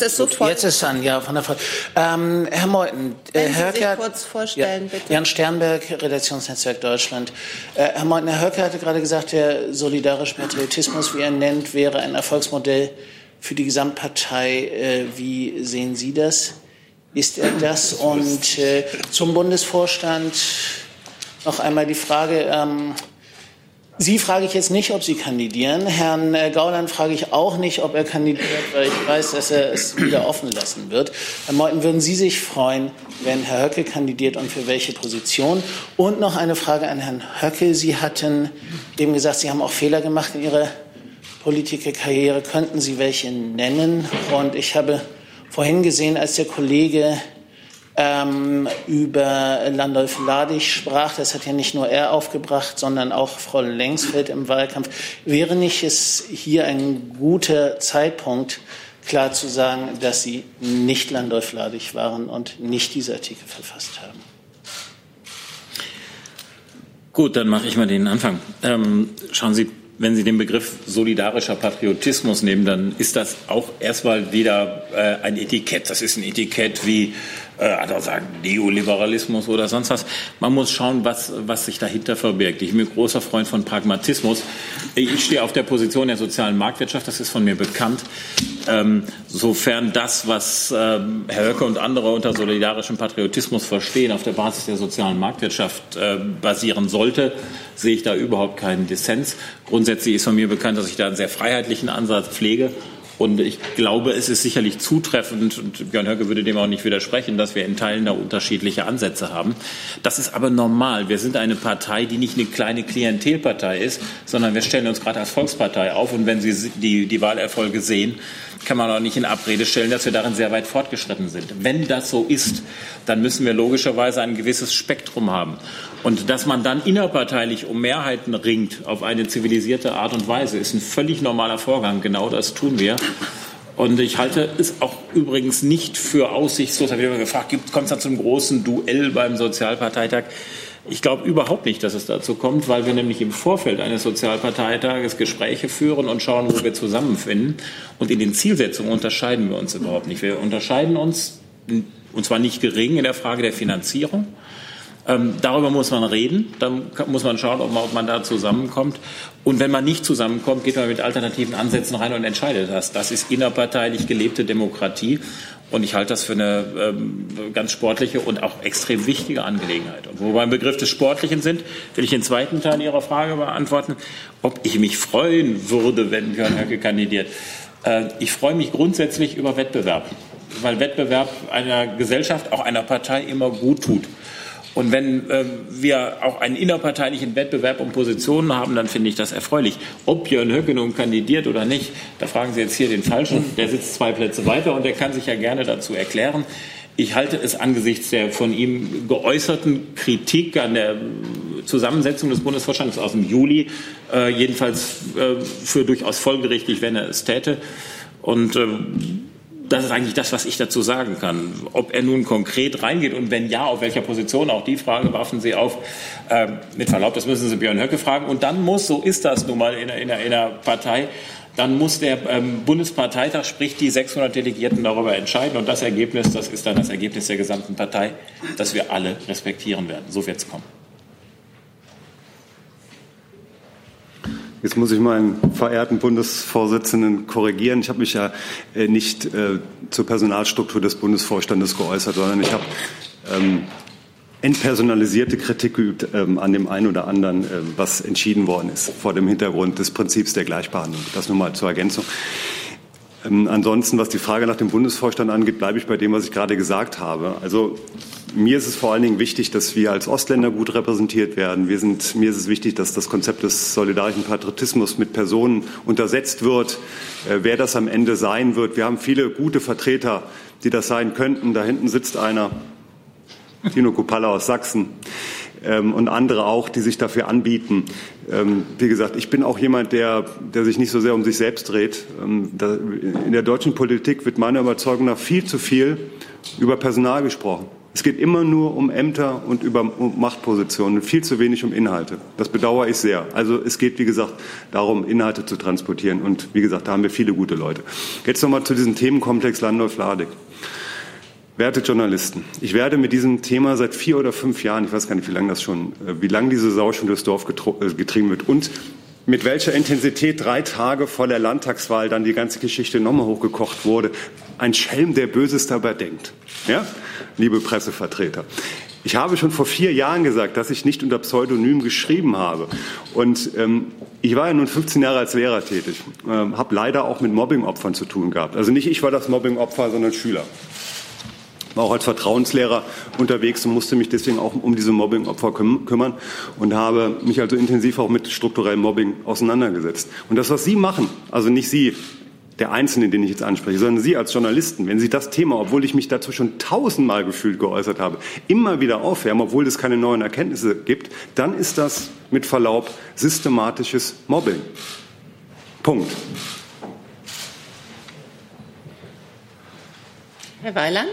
ist sofort. Jetzt ist an, ja, von der Frage. Herr Meuthen, Herr Höcke, kurz vorstellen, ja, bitte. Jan Sternberg, Redaktionsnetzwerk Deutschland. Herr Meuthen, Herr Höcke hatte gerade gesagt, der solidarische Patriotismus, wie er nennt, wäre ein Erfolgsmodell für die Gesamtpartei. Wie sehen Sie das? Ist er das? Und zum Bundesvorstand noch einmal die Frage. Sie frage ich jetzt nicht, ob Sie kandidieren. Herrn Gauland frage ich auch nicht, ob er kandidiert, weil ich weiß, dass er es wieder offen lassen wird. Herr Meuthen, würden Sie sich freuen, wenn Herr Höcke kandidiert und für welche Position? Und noch eine Frage an Herrn Höcke. Sie hatten eben gesagt, Sie haben auch Fehler gemacht in Ihrer Politikerkarriere. Könnten Sie welche nennen? Und ich habe vorhin gesehen, als der Kollege über Landolf Ladig sprach, das hat ja nicht nur er aufgebracht, sondern auch Frau Lengsfeld im Wahlkampf. Wäre nicht es hier ein guter Zeitpunkt, klar zu sagen, dass Sie nicht Landolf Ladig waren und nicht diese Artikel verfasst haben? Gut, dann mache ich mal den Anfang. Schauen Sie, wenn Sie den Begriff solidarischer Patriotismus nehmen, dann ist das auch erstmal wieder ein Etikett. Das ist ein Etikett wie andere sagen Neoliberalismus oder sonst was. Man muss schauen, was sich dahinter verbirgt. Ich bin ein großer Freund von Pragmatismus. Ich stehe auf der Position der sozialen Marktwirtschaft, das ist von mir bekannt. Sofern das, was Herr Höcke und andere unter solidarischem Patriotismus verstehen, auf der Basis der sozialen Marktwirtschaft basieren sollte, sehe ich da überhaupt keinen Dissens. Grundsätzlich ist von mir bekannt, dass ich da einen sehr freiheitlichen Ansatz pflege. Und ich glaube, es ist sicherlich zutreffend, und Björn Höcke würde dem auch nicht widersprechen, dass wir in Teilen da unterschiedliche Ansätze haben. Das ist aber normal. Wir sind eine Partei, die nicht eine kleine Klientelpartei ist, sondern wir stellen uns gerade als Volkspartei auf. Und wenn Sie die Wahlerfolge sehen, kann man auch nicht in Abrede stellen, dass wir darin sehr weit fortgeschritten sind. Wenn das so ist, dann müssen wir logischerweise ein gewisses Spektrum haben. Und dass man dann innerparteilich um Mehrheiten ringt auf eine zivilisierte Art und Weise, ist ein völlig normaler Vorgang. Genau das tun wir. Und ich halte es auch übrigens nicht für aussichtslos. Da wird immer gefragt, kommt es da zum großen Duell beim Sozialparteitag? Ich glaube überhaupt nicht, dass es dazu kommt, weil wir nämlich im Vorfeld eines Sozialparteitages Gespräche führen und schauen, wo wir zusammenfinden. Und in den Zielsetzungen unterscheiden wir uns überhaupt nicht. Wir unterscheiden uns, und zwar nicht gering, in der Frage der Finanzierung. Darüber muss man reden, dann muss man schauen, ob man da zusammenkommt. Und wenn man nicht zusammenkommt, geht man mit alternativen Ansätzen rein und entscheidet das. Das ist innerparteilich gelebte Demokratie. Und ich halte das für eine ganz sportliche und auch extrem wichtige Angelegenheit. Und wo wir beim Begriff des Sportlichen sind, will ich den zweiten Teil Ihrer Frage beantworten, ob ich mich freuen würde, wenn Björn Höcke kandidiert. Ich freue mich grundsätzlich über Wettbewerb, weil Wettbewerb einer Gesellschaft, auch einer Partei immer gut tut. Und wenn wir auch einen innerparteilichen Wettbewerb um Positionen haben, dann finde ich das erfreulich. Ob Björn Höcke nun kandidiert oder nicht, da fragen Sie jetzt hier den Falschen. Der sitzt 2 Plätze weiter und der kann sich ja gerne dazu erklären. Ich halte es angesichts der von ihm geäußerten Kritik an der Zusammensetzung des Bundesvorstandes aus dem Juli jedenfalls für durchaus folgerichtig, wenn er es täte. Und das ist eigentlich das, was ich dazu sagen kann. Ob er nun konkret reingeht und wenn ja, auf welcher Position, auch die Frage werfen Sie auf. Mit Verlaub, das müssen Sie Björn Höcke fragen. Und dann muss, so ist das nun mal in der Partei, dann muss der Bundesparteitag, sprich die 600 Delegierten, darüber entscheiden. Und das Ergebnis, das ist dann das Ergebnis der gesamten Partei, das wir alle respektieren werden. So wird es kommen. Jetzt muss ich meinen verehrten Bundesvorsitzenden korrigieren. Ich habe mich ja nicht zur Personalstruktur des Bundesvorstandes geäußert, sondern ich habe entpersonalisierte Kritik geübt an dem einen oder anderen, was entschieden worden ist, vor dem Hintergrund des Prinzips der Gleichbehandlung. Das nur mal zur Ergänzung. Ansonsten, was die Frage nach dem Bundesvorstand angeht, bleibe ich bei dem, was ich gerade gesagt habe. Also mir ist es vor allen Dingen wichtig, dass wir als Ostländer gut repräsentiert werden. Mir ist es wichtig, dass das Konzept des solidarischen Patriotismus mit Personen untersetzt wird, wer das am Ende sein wird. Wir haben viele gute Vertreter, die das sein könnten. Da hinten sitzt einer, Tino Chrupalla aus Sachsen. Und andere auch, die sich dafür anbieten. Wie gesagt, ich bin auch jemand, der sich nicht so sehr um sich selbst dreht. In der deutschen Politik wird meiner Überzeugung nach viel zu viel über Personal gesprochen. Es geht immer nur um Ämter und um Machtpositionen und viel zu wenig um Inhalte. Das bedauere ich sehr. Also es geht, wie gesagt, darum, Inhalte zu transportieren. Und wie gesagt, da haben wir viele gute Leute. Jetzt nochmal zu diesem Themenkomplex Landolf Ladig. Werte Journalisten, ich werde mit diesem Thema seit 4 oder 5 Jahren, ich weiß gar nicht, wie lange diese Sau schon durchs Dorf getrieben wird und mit welcher Intensität 3 Tage vor der Landtagswahl dann die ganze Geschichte nochmal hochgekocht wurde. Ein Schelm, der Böses dabei denkt. Ja? Liebe Pressevertreter. Ich habe schon vor 4 Jahren gesagt, dass ich nicht unter Pseudonym geschrieben habe. Und ich war ja nun 15 Jahre als Lehrer tätig, habe leider auch mit Mobbingopfern zu tun gehabt. Also nicht ich war das Mobbingopfer, sondern Schüler. War auch als Vertrauenslehrer unterwegs und musste mich deswegen auch um diese Mobbingopfer kümmern und habe mich also intensiv auch mit strukturellem Mobbing auseinandergesetzt. Und das, was Sie machen, also nicht Sie, der Einzelne, den ich jetzt anspreche, sondern Sie als Journalisten, wenn Sie das Thema, obwohl ich mich dazu schon 1000-mal gefühlt geäußert habe, immer wieder aufwärmen, obwohl es keine neuen Erkenntnisse gibt, dann ist das mit Verlaub systematisches Mobbing. Punkt. Herr Weiland?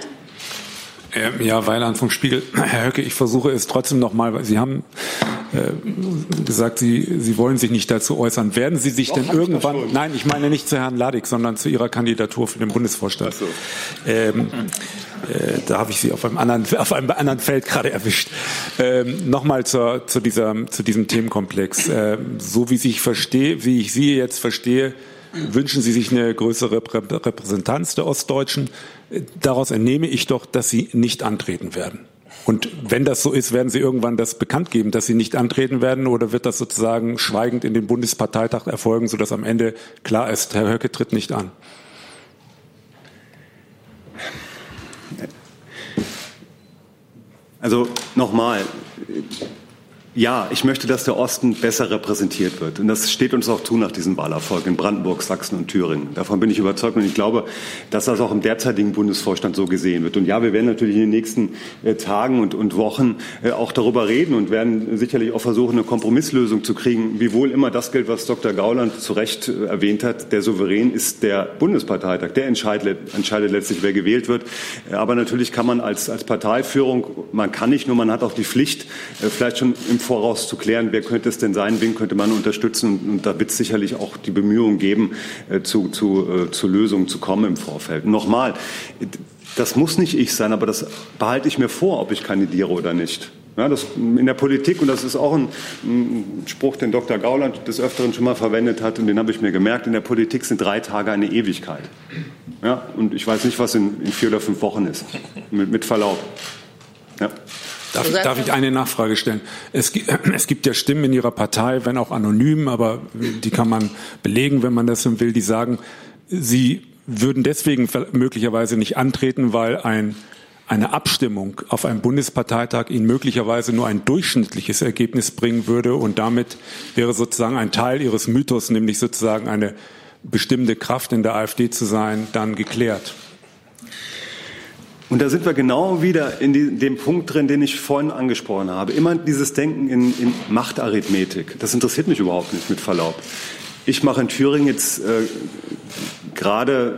Ja, Weiland vom Spiegel. Herr Höcke, ich versuche es trotzdem nochmal, weil Sie haben gesagt, Sie wollen sich nicht dazu äußern. Werden Sie sich denn irgendwann... Nein, ich meine nicht zu Herrn Ladig, sondern zu Ihrer Kandidatur für den Bundesvorstand. Ach so. Da habe ich Sie auf einem anderen Feld gerade erwischt. Nochmal zu diesem Themenkomplex. So wie ich Sie jetzt verstehe, wünschen Sie sich eine größere Repräsentanz der Ostdeutschen. Daraus entnehme ich doch, dass Sie nicht antreten werden. Und wenn das so ist, werden Sie irgendwann das bekannt geben, dass Sie nicht antreten werden? Oder wird das sozusagen schweigend in den Bundesparteitag erfolgen, sodass am Ende klar ist, Herr Höcke tritt nicht an? Also nochmal. Ja, ich möchte, dass der Osten besser repräsentiert wird. Und das steht uns auch zu nach diesem Wahlerfolg in Brandenburg, Sachsen und Thüringen. Davon bin ich überzeugt und ich glaube, dass das auch im derzeitigen Bundesvorstand so gesehen wird. Und ja, wir werden natürlich in den nächsten Tagen und Wochen auch darüber reden und werden sicherlich auch versuchen, eine Kompromisslösung zu kriegen, wiewohl immer das gilt, was Dr. Gauland zu Recht erwähnt hat. Der Souverän ist der Bundesparteitag. Der entscheidet letztlich, wer gewählt wird. Aber natürlich kann man als Parteiführung, man kann nicht nur, man hat auch die Pflicht, vielleicht schon im Voraus zu klären, wer könnte es denn sein, wen könnte man unterstützen und da wird es sicherlich auch die Bemühungen geben, zu Lösungen zu kommen im Vorfeld. Nochmal, das muss nicht ich sein, aber das behalte ich mir vor, ob ich kandidiere oder nicht. Ja, das in der Politik, und das ist auch ein Spruch, den Dr. Gauland des Öfteren schon mal verwendet hat und den habe ich mir gemerkt, in der Politik sind 3 Tage eine Ewigkeit. Ja, und ich weiß nicht, was in 4 oder 5 Wochen ist, mit Verlaub. Ja. Darf ich eine Nachfrage stellen? Es gibt ja Stimmen in Ihrer Partei, wenn auch anonym, aber die kann man belegen, wenn man das so will, die sagen, Sie würden deswegen möglicherweise nicht antreten, weil eine Abstimmung auf einem Bundesparteitag Ihnen möglicherweise nur ein durchschnittliches Ergebnis bringen würde und damit wäre sozusagen ein Teil Ihres Mythos, nämlich sozusagen eine bestimmende Kraft in der AfD zu sein, dann geklärt. Und da sind wir genau wieder in dem Punkt drin, den ich vorhin angesprochen habe. Immer dieses Denken in Machtarithmetik. Das interessiert mich überhaupt nicht, mit Verlaub. Ich mache in Thüringen jetzt gerade,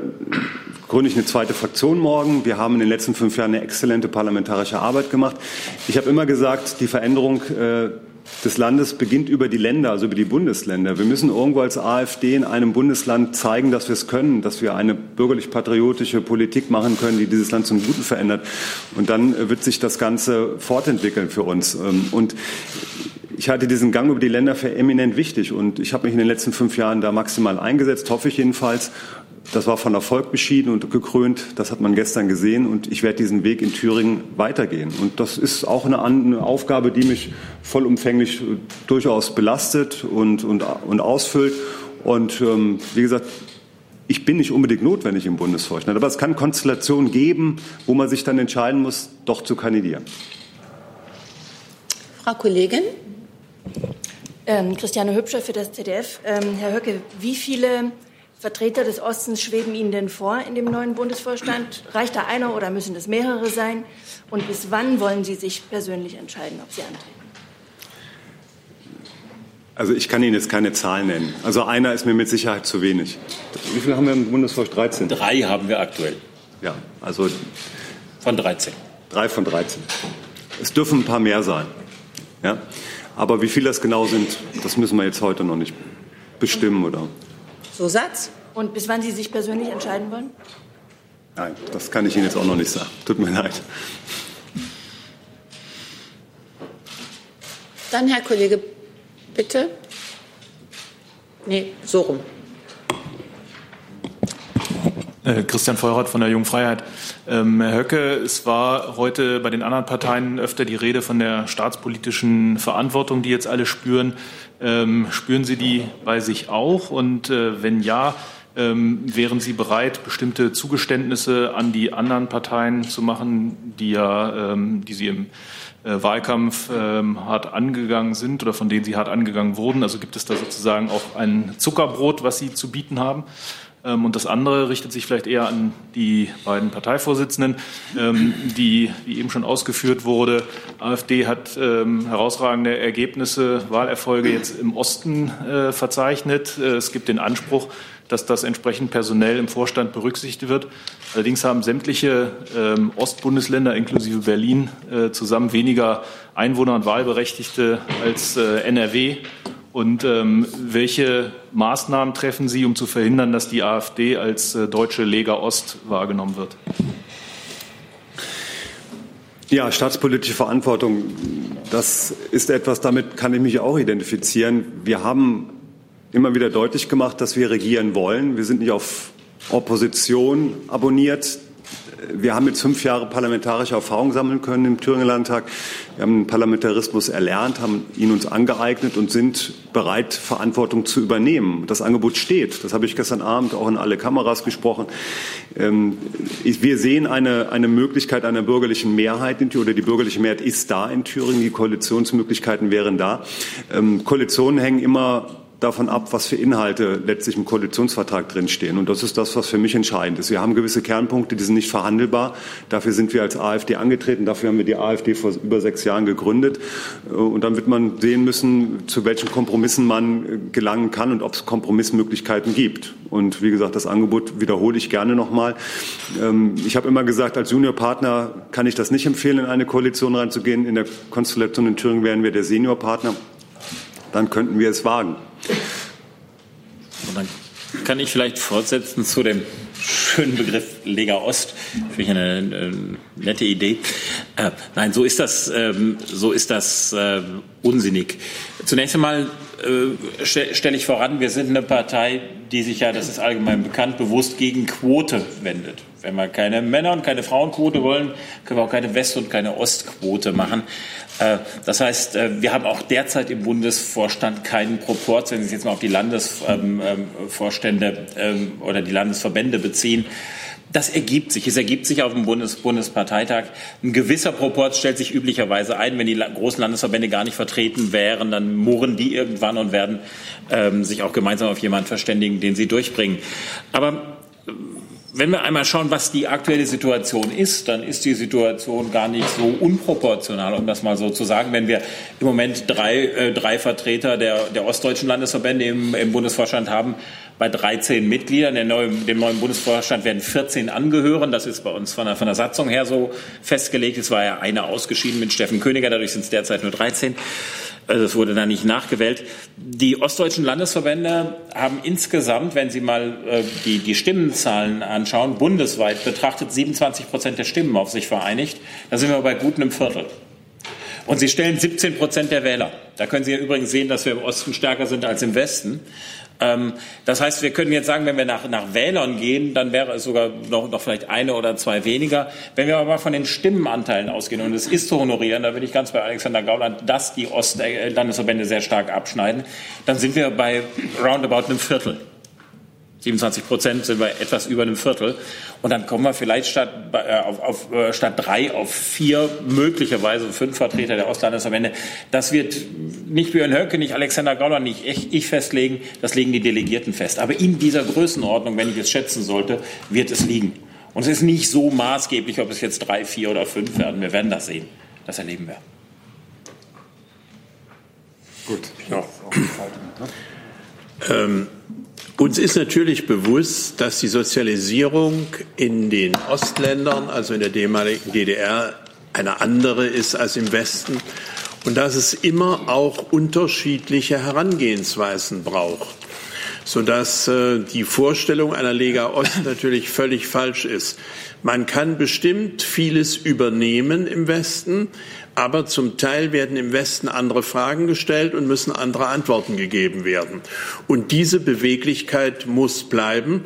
gründe ich eine zweite Fraktion morgen. Wir haben in den letzten 5 Jahren eine exzellente parlamentarische Arbeit gemacht. Ich habe immer gesagt, die Veränderung des Landes beginnt über die Länder, also über die Bundesländer. Wir müssen irgendwo als AfD in einem Bundesland zeigen, dass wir es können, dass wir eine bürgerlich-patriotische Politik machen können, die dieses Land zum Guten verändert. Und dann wird sich das Ganze fortentwickeln für uns. Und Ich halte diesen Gang über die Länder für eminent wichtig und ich habe mich in den letzten 5 Jahren da maximal eingesetzt, hoffe ich jedenfalls. Das war von Erfolg beschieden und gekrönt, das hat man gestern gesehen und ich werde diesen Weg in Thüringen weitergehen. Und das ist auch eine Aufgabe, die mich vollumfänglich durchaus belastet und ausfüllt. Und wie gesagt, ich bin nicht unbedingt notwendig im Bundesvorstand, aber es kann Konstellationen geben, wo man sich dann entscheiden muss, doch zu kandidieren. Frau Kollegin. Christiane Hübscher für das ZDF. Herr Höcke, wie viele Vertreter des Ostens schweben Ihnen denn vor in dem neuen Bundesvorstand? Reicht da einer oder müssen das mehrere sein? Und bis wann wollen Sie sich persönlich entscheiden, ob Sie antreten? Also ich kann Ihnen jetzt keine Zahlen nennen. Also einer ist mir mit Sicherheit zu wenig. Wie viele haben wir im Bundesvorstand? 13? 3 haben wir aktuell. Ja, also... Von 13. 3 von 13. Es dürfen ein paar mehr sein. Ja? Aber wie viel das genau sind, das müssen wir jetzt heute noch nicht bestimmen, oder? So Satz. Und bis wann Sie sich persönlich entscheiden wollen? Nein, das kann ich Ihnen jetzt auch noch nicht sagen. Tut mir leid. Dann Herr Kollege... Bitte? Nee, so rum. Christian Vollrath von der Jungen Freiheit. Herr Höcke, es war heute bei den anderen Parteien öfter die Rede von der staatspolitischen Verantwortung, die jetzt alle spüren. Spüren Sie die bei sich auch? Und wenn ja, wären Sie bereit, bestimmte Zugeständnisse an die anderen Parteien zu machen, die Sie im Wahlkampf hart angegangen sind oder von denen Sie hart angegangen wurden? Also gibt es da sozusagen auch ein Zuckerbrot, was Sie zu bieten haben? Und das andere richtet sich vielleicht eher an die beiden Parteivorsitzenden, die, wie eben schon ausgeführt wurde, AfD hat herausragende Ergebnisse, Wahlerfolge jetzt im Osten verzeichnet. Es gibt den Anspruch, dass das entsprechend personell im Vorstand berücksichtigt wird. Allerdings haben sämtliche Ostbundesländer inklusive Berlin zusammen weniger Einwohner und Wahlberechtigte als NRW. Und welche Maßnahmen treffen Sie, um zu verhindern, dass die AfD als deutsche Lega Ost wahrgenommen wird? Ja, staatspolitische Verantwortung, das ist etwas, damit kann ich mich auch identifizieren. Wir haben immer wieder deutlich gemacht, dass wir regieren wollen. Wir sind nicht auf Opposition abonniert. Wir haben jetzt 5 Jahre parlamentarische Erfahrung sammeln können im Thüringer Landtag. Wir haben den Parlamentarismus erlernt, haben ihn uns angeeignet und sind bereit, Verantwortung zu übernehmen. Das Angebot steht. Das habe ich gestern Abend auch in alle Kameras gesprochen. Wir sehen eine Möglichkeit einer bürgerlichen Mehrheit in Thüringen, oder die bürgerliche Mehrheit ist da in Thüringen. Die Koalitionsmöglichkeiten wären da. Koalitionen hängen immer davon ab, was für Inhalte letztlich im Koalitionsvertrag drinstehen. Und das ist das, was für mich entscheidend ist. Wir haben gewisse Kernpunkte, die sind nicht verhandelbar. Dafür sind wir als AfD angetreten. Dafür haben wir die AfD vor über 6 Jahren gegründet. Und dann wird man sehen müssen, zu welchen Kompromissen man gelangen kann und ob es Kompromissmöglichkeiten gibt. Und wie gesagt, das Angebot wiederhole ich gerne nochmal. Ich habe immer gesagt, als Juniorpartner kann ich das nicht empfehlen, in eine Koalition reinzugehen. In der Konstellation in Thüringen wären wir der Seniorpartner. Dann könnten wir es wagen. Und dann kann ich vielleicht fortsetzen zu dem schönen Begriff Lega Ost. Finde ich eine nette Idee. Nein, so ist das unsinnig. Zunächst einmal stelle ich voran, wir sind eine Partei, die sich ja, das ist allgemein bekannt, bewusst gegen Quote wendet. Wenn wir keine Männer- und keine Frauenquote wollen, können wir auch keine West- und keine Ostquote machen. Das heißt, wir haben auch derzeit im Bundesvorstand keinen Proporz, wenn Sie es jetzt mal auf die Landesvorstände oder die Landesverbände beziehen. Das ergibt sich. Es ergibt sich auf dem Bundesparteitag. Ein gewisser Proporz stellt sich üblicherweise ein. Wenn die großen Landesverbände gar nicht vertreten wären, dann murren die irgendwann und werden sich auch gemeinsam auf jemanden verständigen, den sie durchbringen. Aber wenn wir einmal schauen, was die aktuelle Situation ist, dann ist die Situation gar nicht so unproportional, um das mal so zu sagen. Wenn wir im Moment drei Vertreter der ostdeutschen Landesverbände im Bundesvorstand haben, bei 13 Mitgliedern, dem neuen Bundesvorstand werden 14 angehören. Das ist bei uns von der Satzung her so festgelegt. Es war ja einer ausgeschieden mit Steffen Königer, dadurch sind es derzeit nur 13. Also es wurde da nicht nachgewählt. Die ostdeutschen Landesverbände haben insgesamt, wenn Sie mal die Stimmenzahlen anschauen, bundesweit betrachtet 27% der Stimmen auf sich vereinigt. Da sind wir bei gut einem Viertel. Und sie stellen 17% der Wähler. Da können Sie ja übrigens sehen, dass wir im Osten stärker sind als im Westen. Das heißt, wir können jetzt sagen, wenn wir nach Wählern gehen, dann wäre es sogar noch vielleicht eine oder zwei weniger. Wenn wir aber mal von den Stimmenanteilen ausgehen, und es ist zu honorieren, da bin ich ganz bei Alexander Gauland, dass die Ostlandesverbände sehr stark abschneiden, dann sind wir bei roundabout einem Viertel. 27% sind wir etwas über einem Viertel. Und dann kommen wir vielleicht statt 3 auf 4, möglicherweise 5 Vertreter der Ostlandesverbände. Das wird nicht Björn Höcke, nicht Alexander Gauland, nicht ich festlegen, das legen die Delegierten fest. Aber in dieser Größenordnung, wenn ich es schätzen sollte, wird es liegen. Und es ist nicht so maßgeblich, ob es jetzt 3, 4 oder 5 werden. Wir werden das sehen. Das erleben wir. Gut. Ja. Uns ist natürlich bewusst, dass die Sozialisierung in den Ostländern, also in der ehemaligen DDR, eine andere ist als im Westen und dass es immer auch unterschiedliche Herangehensweisen braucht, sodass die Vorstellung einer Lega Ost natürlich völlig falsch ist. Man kann bestimmt vieles übernehmen im Westen, aber zum Teil werden im Westen andere Fragen gestellt und müssen andere Antworten gegeben werden. Und diese Beweglichkeit muss bleiben.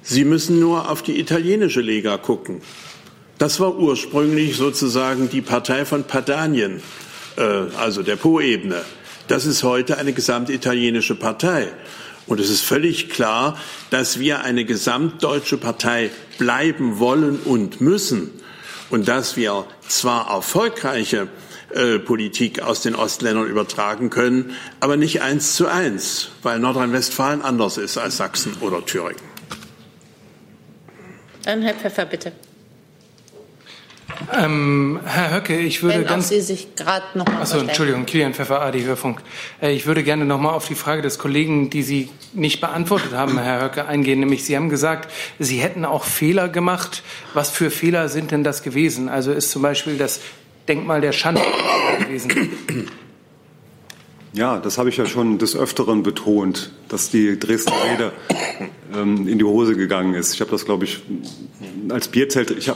Sie müssen nur auf die italienische Lega gucken. Das war ursprünglich sozusagen die Partei von Padanien, also der Po-Ebene. Das ist heute eine gesamtitalienische Partei. Und es ist völlig klar, dass wir eine gesamtdeutsche Partei bleiben wollen und müssen. Und dass wir zwar erfolgreiche Politik aus den Ostländern übertragen können, aber nicht 1:1, weil Nordrhein-Westfalen anders ist als Sachsen oder Thüringen. Dann Herr Pfeffer, bitte. Herr Höcke, ich würde Kilian Pfeffer, AD Hörfunk. Ich würde gerne noch mal auf die Frage des Kollegen, die Sie nicht beantwortet haben, Herr Höcke, eingehen. Nämlich, Sie haben gesagt, Sie hätten auch Fehler gemacht. Was für Fehler sind denn das gewesen? Also ist zum Beispiel das Denkmal der Schande gewesen? Ja, das habe ich ja schon des Öfteren betont, dass die Dresdner Rede in die Hose gegangen ist. Ich habe das, glaube ich, als Bierzelt. Ich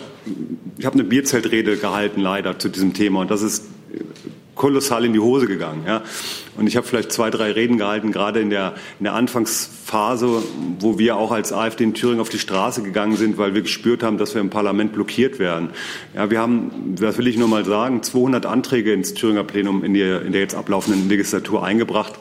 habe eine Bierzeltrede gehalten, leider, zu diesem Thema. Und das ist kolossal in die Hose gegangen. Ja. Und ich habe vielleicht 2, 3 Reden gehalten, gerade in der Anfangsphase, wo wir auch als AfD in Thüringen auf die Straße gegangen sind, weil wir gespürt haben, dass wir im Parlament blockiert werden. Ja, wir haben, das will ich nur mal sagen, 200 Anträge ins Thüringer Plenum in der jetzt ablaufenden Legislatur eingebracht.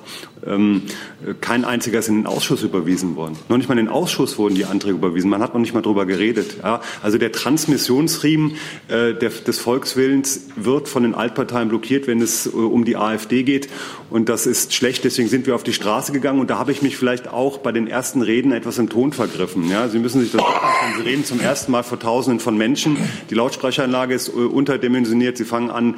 Kein einziger ist in den Ausschuss überwiesen worden. Noch nicht mal in den Ausschuss wurden die Anträge überwiesen. Man hat noch nicht mal drüber geredet. Ja. Also der Transmissionsriemen des Volkswillens wird von den Altparteien blockiert, wenn es um die AfD geht. Und das ist schlecht, deswegen sind wir auf die Straße gegangen. Und da habe ich mich vielleicht auch bei den ersten Reden etwas im Ton vergriffen. Ja, Sie müssen sich das vorstellen, Sie reden zum ersten Mal vor Tausenden von Menschen. Die Lautsprecheranlage ist unterdimensioniert. Sie fangen an,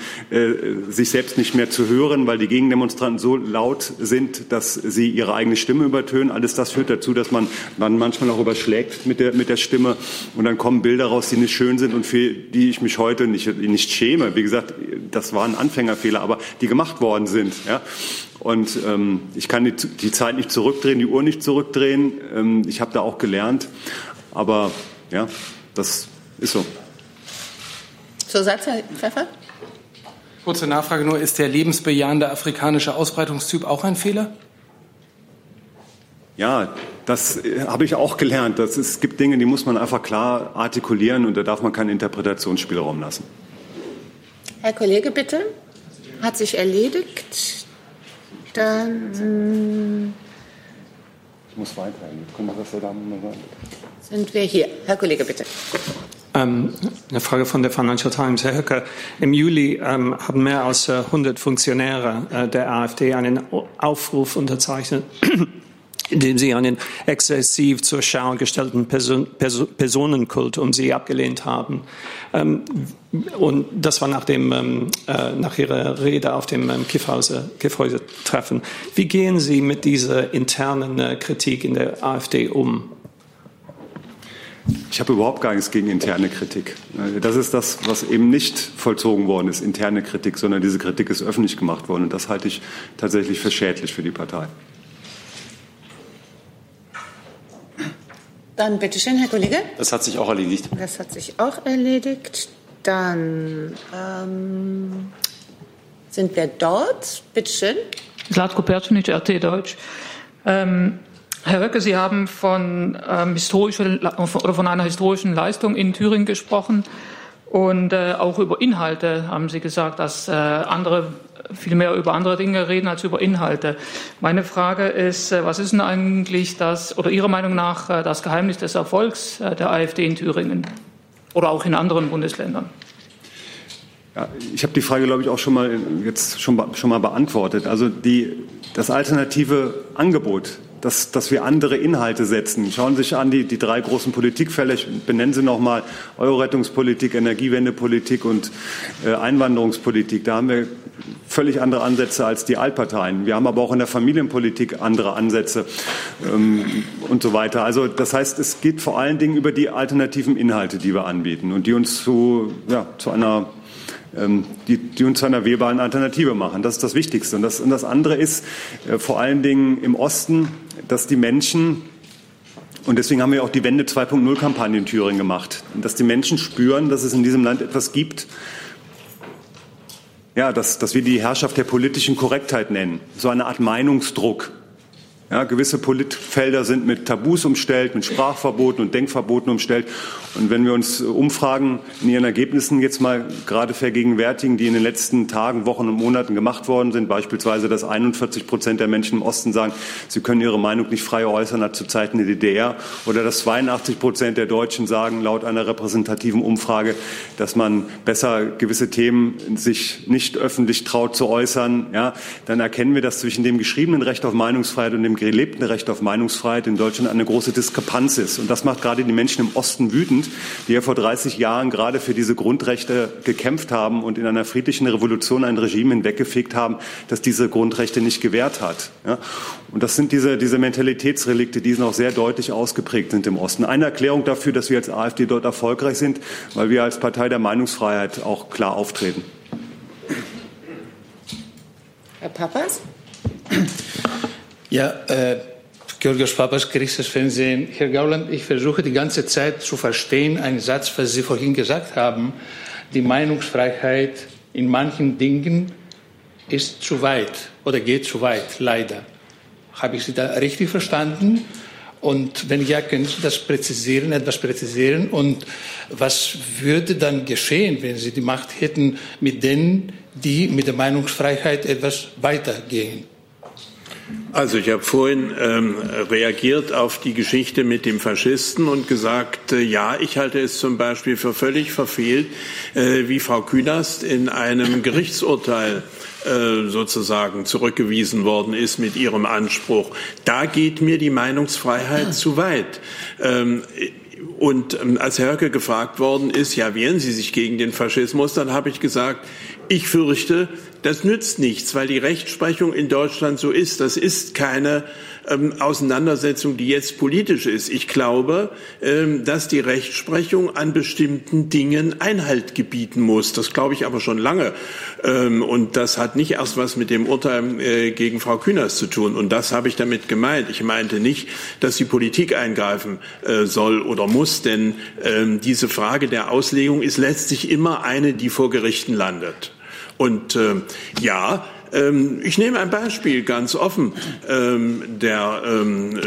sich selbst nicht mehr zu hören, weil die Gegendemonstranten so laut sind, dass sie ihre eigene Stimme übertönen. Alles das führt dazu, dass man manchmal auch überschlägt mit der Stimme. Und dann kommen Bilder raus, die nicht schön sind und für die ich mich heute nicht schäme. Wie gesagt, das waren Anfängerfehler, aber die gemacht worden sind. Ja. Und ich kann die Zeit nicht zurückdrehen, die Uhr nicht zurückdrehen. Ich habe da auch gelernt. Aber ja, das ist so. Zusatz, Herr Pfeffer? Kurze Nachfrage nur, ist der lebensbejahende afrikanische Ausbreitungstyp auch ein Fehler? Ja, das habe ich auch gelernt. Es gibt Dinge, die muss man einfach klar artikulieren und da darf man keinen Interpretationsspielraum lassen. Herr Kollege, bitte. Hat sich erledigt. Dann ich muss weiter. Sind wir hier. Herr Kollege, bitte. Eine Frage von der Financial Times. Herr Höcke, im Juli haben mehr als 100 Funktionäre der AfD einen Aufruf unterzeichnet, in dem sie einen exzessiv zur Schau gestellten Personenkult um sie abgelehnt haben. Und das war nach Ihrer Rede auf dem Kiffhäuser-Treffen. Wie gehen Sie mit dieser internen Kritik in der AfD um? Ich habe überhaupt gar nichts gegen interne Kritik. Das ist das, was eben nicht vollzogen worden ist, interne Kritik, sondern diese Kritik ist öffentlich gemacht worden. Und das halte ich tatsächlich für schädlich für die Partei. Dann bitte schön, Herr Kollege. Das hat sich auch erledigt. Dann Sind wir dort? Bitte schön. Zlatko Pertunic, RT Deutsch. Herr Höcke, Sie haben von einer historischen Leistung in Thüringen gesprochen und auch über Inhalte haben Sie gesagt, dass andere viel mehr über andere Dinge reden als über Inhalte. Meine Frage ist, was ist denn eigentlich das, oder Ihrer Meinung nach, das Geheimnis des Erfolgs der AfD in Thüringen oder auch in anderen Bundesländern? Ja, ich habe die Frage, glaube ich, auch schon mal beantwortet. Also das alternative Angebot, dass wir andere Inhalte setzen. Schauen Sie sich an die drei großen Politikfelder. Ich benenne sie noch mal: Euro-Rettungspolitik, Energiewendepolitik und Einwanderungspolitik. Da haben wir völlig andere Ansätze als die Altparteien. Wir haben aber auch in der Familienpolitik andere Ansätze und so weiter. Also das heißt, es geht vor allen Dingen über die alternativen Inhalte, die wir anbieten und die uns zu einer wählbaren Alternative machen. Das ist das Wichtigste. Und das andere ist vor allen Dingen im Osten, dass die Menschen, und deswegen haben wir auch die Wende 2.0-Kampagne in Thüringen gemacht, dass die Menschen spüren, dass es in diesem Land etwas gibt, ja, dass wir die Herrschaft der politischen Korrektheit nennen. So eine Art Meinungsdruck. Ja, gewisse Politfelder sind mit Tabus umstellt, mit Sprachverboten und Denkverboten umstellt. Und wenn wir uns Umfragen in ihren Ergebnissen jetzt mal gerade vergegenwärtigen, die in den letzten Tagen, Wochen und Monaten gemacht worden sind, beispielsweise, dass 41% der Menschen im Osten sagen, sie können ihre Meinung nicht frei äußern als zu Zeiten der DDR, oder dass 82% der Deutschen sagen, laut einer repräsentativen Umfrage, dass man besser gewisse Themen sich nicht öffentlich traut zu äußern, ja, dann erkennen wir, dass zwischen dem geschriebenen Recht auf Meinungsfreiheit und dem gelebte Recht auf Meinungsfreiheit in Deutschland eine große Diskrepanz ist. Und das macht gerade die Menschen im Osten wütend, die ja vor 30 Jahren gerade für diese Grundrechte gekämpft haben und in einer friedlichen Revolution ein Regime hinweggefegt haben, das diese Grundrechte nicht gewährt hat. Ja? Und das sind diese Mentalitätsrelikte, die noch sehr deutlich ausgeprägt sind im Osten. Eine Erklärung dafür, dass wir als AfD dort erfolgreich sind, weil wir als Partei der Meinungsfreiheit auch klar auftreten. Herr Pappas? Ja, Georgios Papas, Griechisches Fernsehen. Herr Gauland, ich versuche die ganze Zeit zu verstehen, einen Satz, was Sie vorhin gesagt haben. Die Meinungsfreiheit in manchen Dingen ist zu weit oder geht zu weit, leider. Habe ich Sie da richtig verstanden? Und wenn ja, können Sie das präzisieren, etwas präzisieren? Und was würde dann geschehen, wenn Sie die Macht hätten, mit denen, die mit der Meinungsfreiheit etwas weitergehen? Also ich habe vorhin reagiert auf die Geschichte mit dem Faschisten und gesagt, ja, ich halte es zum Beispiel für völlig verfehlt, wie Frau Künast in einem Gerichtsurteil sozusagen zurückgewiesen worden ist mit ihrem Anspruch. Da geht mir die Meinungsfreiheit zu weit. Und als Herr Höcke gefragt worden ist, ja, wehren Sie sich gegen den Faschismus, dann habe ich gesagt, ich fürchte, das nützt nichts, weil die Rechtsprechung in Deutschland so ist. Das ist keine Auseinandersetzung, die jetzt politisch ist. Ich glaube, dass die Rechtsprechung an bestimmten Dingen Einhalt gebieten muss. Das glaube ich aber schon lange. Und das hat nicht erst was mit dem Urteil gegen Frau Künast zu tun. Und das habe ich damit gemeint. Ich meinte nicht, dass die Politik eingreifen soll oder muss, denn diese Frage der Auslegung ist letztlich immer eine, die vor Gerichten landet. Und ja, ich nehme ein Beispiel ganz offen. Der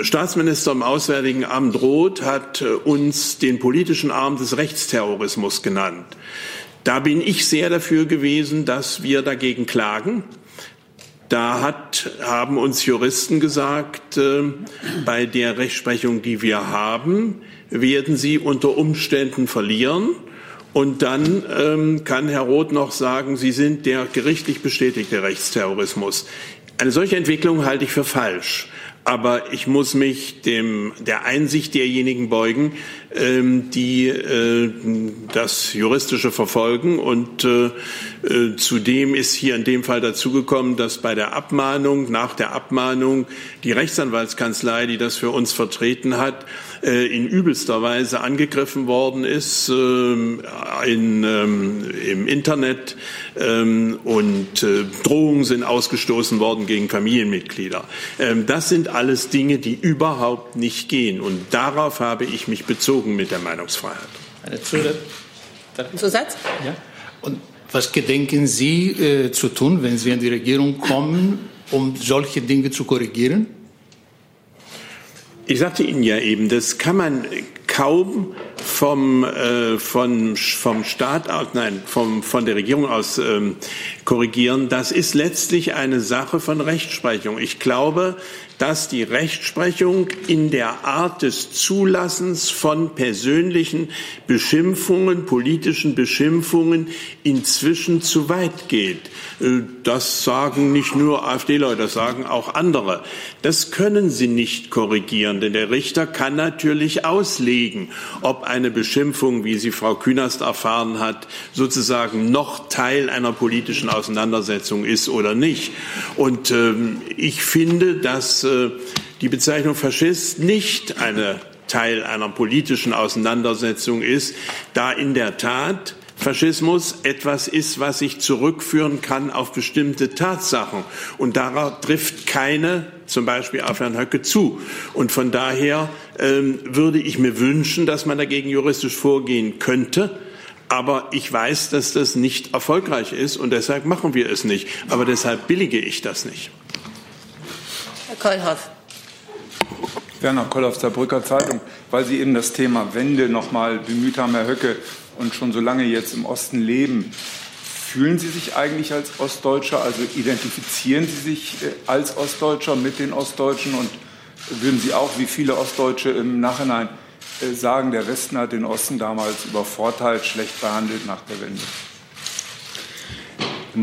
Staatsminister im Auswärtigen Amt Roth hat uns den politischen Arm des Rechtsterrorismus genannt. Da bin ich sehr dafür gewesen, dass wir dagegen klagen. Da haben uns Juristen gesagt, bei der Rechtsprechung, die wir haben, werden Sie unter Umständen verlieren. Und dann kann Herr Roth noch sagen, Sie sind der gerichtlich bestätigte Rechtsterrorismus. Eine solche Entwicklung halte ich für falsch. Aber ich muss mich der Einsicht derjenigen beugen, die das Juristische verfolgen. Und zudem ist hier in dem Fall dazugekommen, dass nach der Abmahnung, die Rechtsanwaltskanzlei, die das für uns vertreten hat, in übelster Weise angegriffen worden ist im Internet und Drohungen sind ausgestoßen worden gegen Familienmitglieder. Das sind alles Dinge, die überhaupt nicht gehen. Und darauf habe ich mich bezogen mit der Meinungsfreiheit. Zusatz? Ja. Und Was gedenken Sie zu tun, wenn Sie an die Regierung kommen, um solche Dinge zu korrigieren? Ich sagte Ihnen ja eben, das kann man kaum vom Staat aus, nein, von der Regierung aus korrigieren. Das ist letztlich eine Sache von Rechtsprechung. Ich glaube, dass die Rechtsprechung in der Art des Zulassens von persönlichen Beschimpfungen, politischen Beschimpfungen inzwischen zu weit geht. Das sagen nicht nur AfD-Leute, das sagen auch andere. Das können Sie nicht korrigieren, denn der Richter kann natürlich auslegen, ob eine Beschimpfung, wie sie Frau Künast erfahren hat, sozusagen noch Teil einer politischen Auseinandersetzung ist oder nicht. Und ich finde, dass die Bezeichnung Faschist nicht eine Teil einer politischen Auseinandersetzung ist, da in der Tat Faschismus etwas ist, was sich zurückführen kann auf bestimmte Tatsachen. Und darauf trifft keine, zum Beispiel auf Herrn Höcke, zu. Und von daher würde ich mir wünschen, dass man dagegen juristisch vorgehen könnte. Aber ich weiß, dass das nicht erfolgreich ist und deshalb machen wir es nicht. Aber deshalb billige ich das nicht. Herr Kollhoff. Werner Kollhoff, Saarbrücker Zeitung. Weil Sie eben das Thema Wende noch mal bemüht haben, Herr Höcke, und schon so lange jetzt im Osten leben. Fühlen Sie sich eigentlich als Ostdeutscher, also identifizieren Sie sich als Ostdeutscher mit den Ostdeutschen und würden Sie auch, wie viele Ostdeutsche im Nachhinein, sagen, der Westen hat den Osten damals übervorteilt, schlecht behandelt nach der Wende?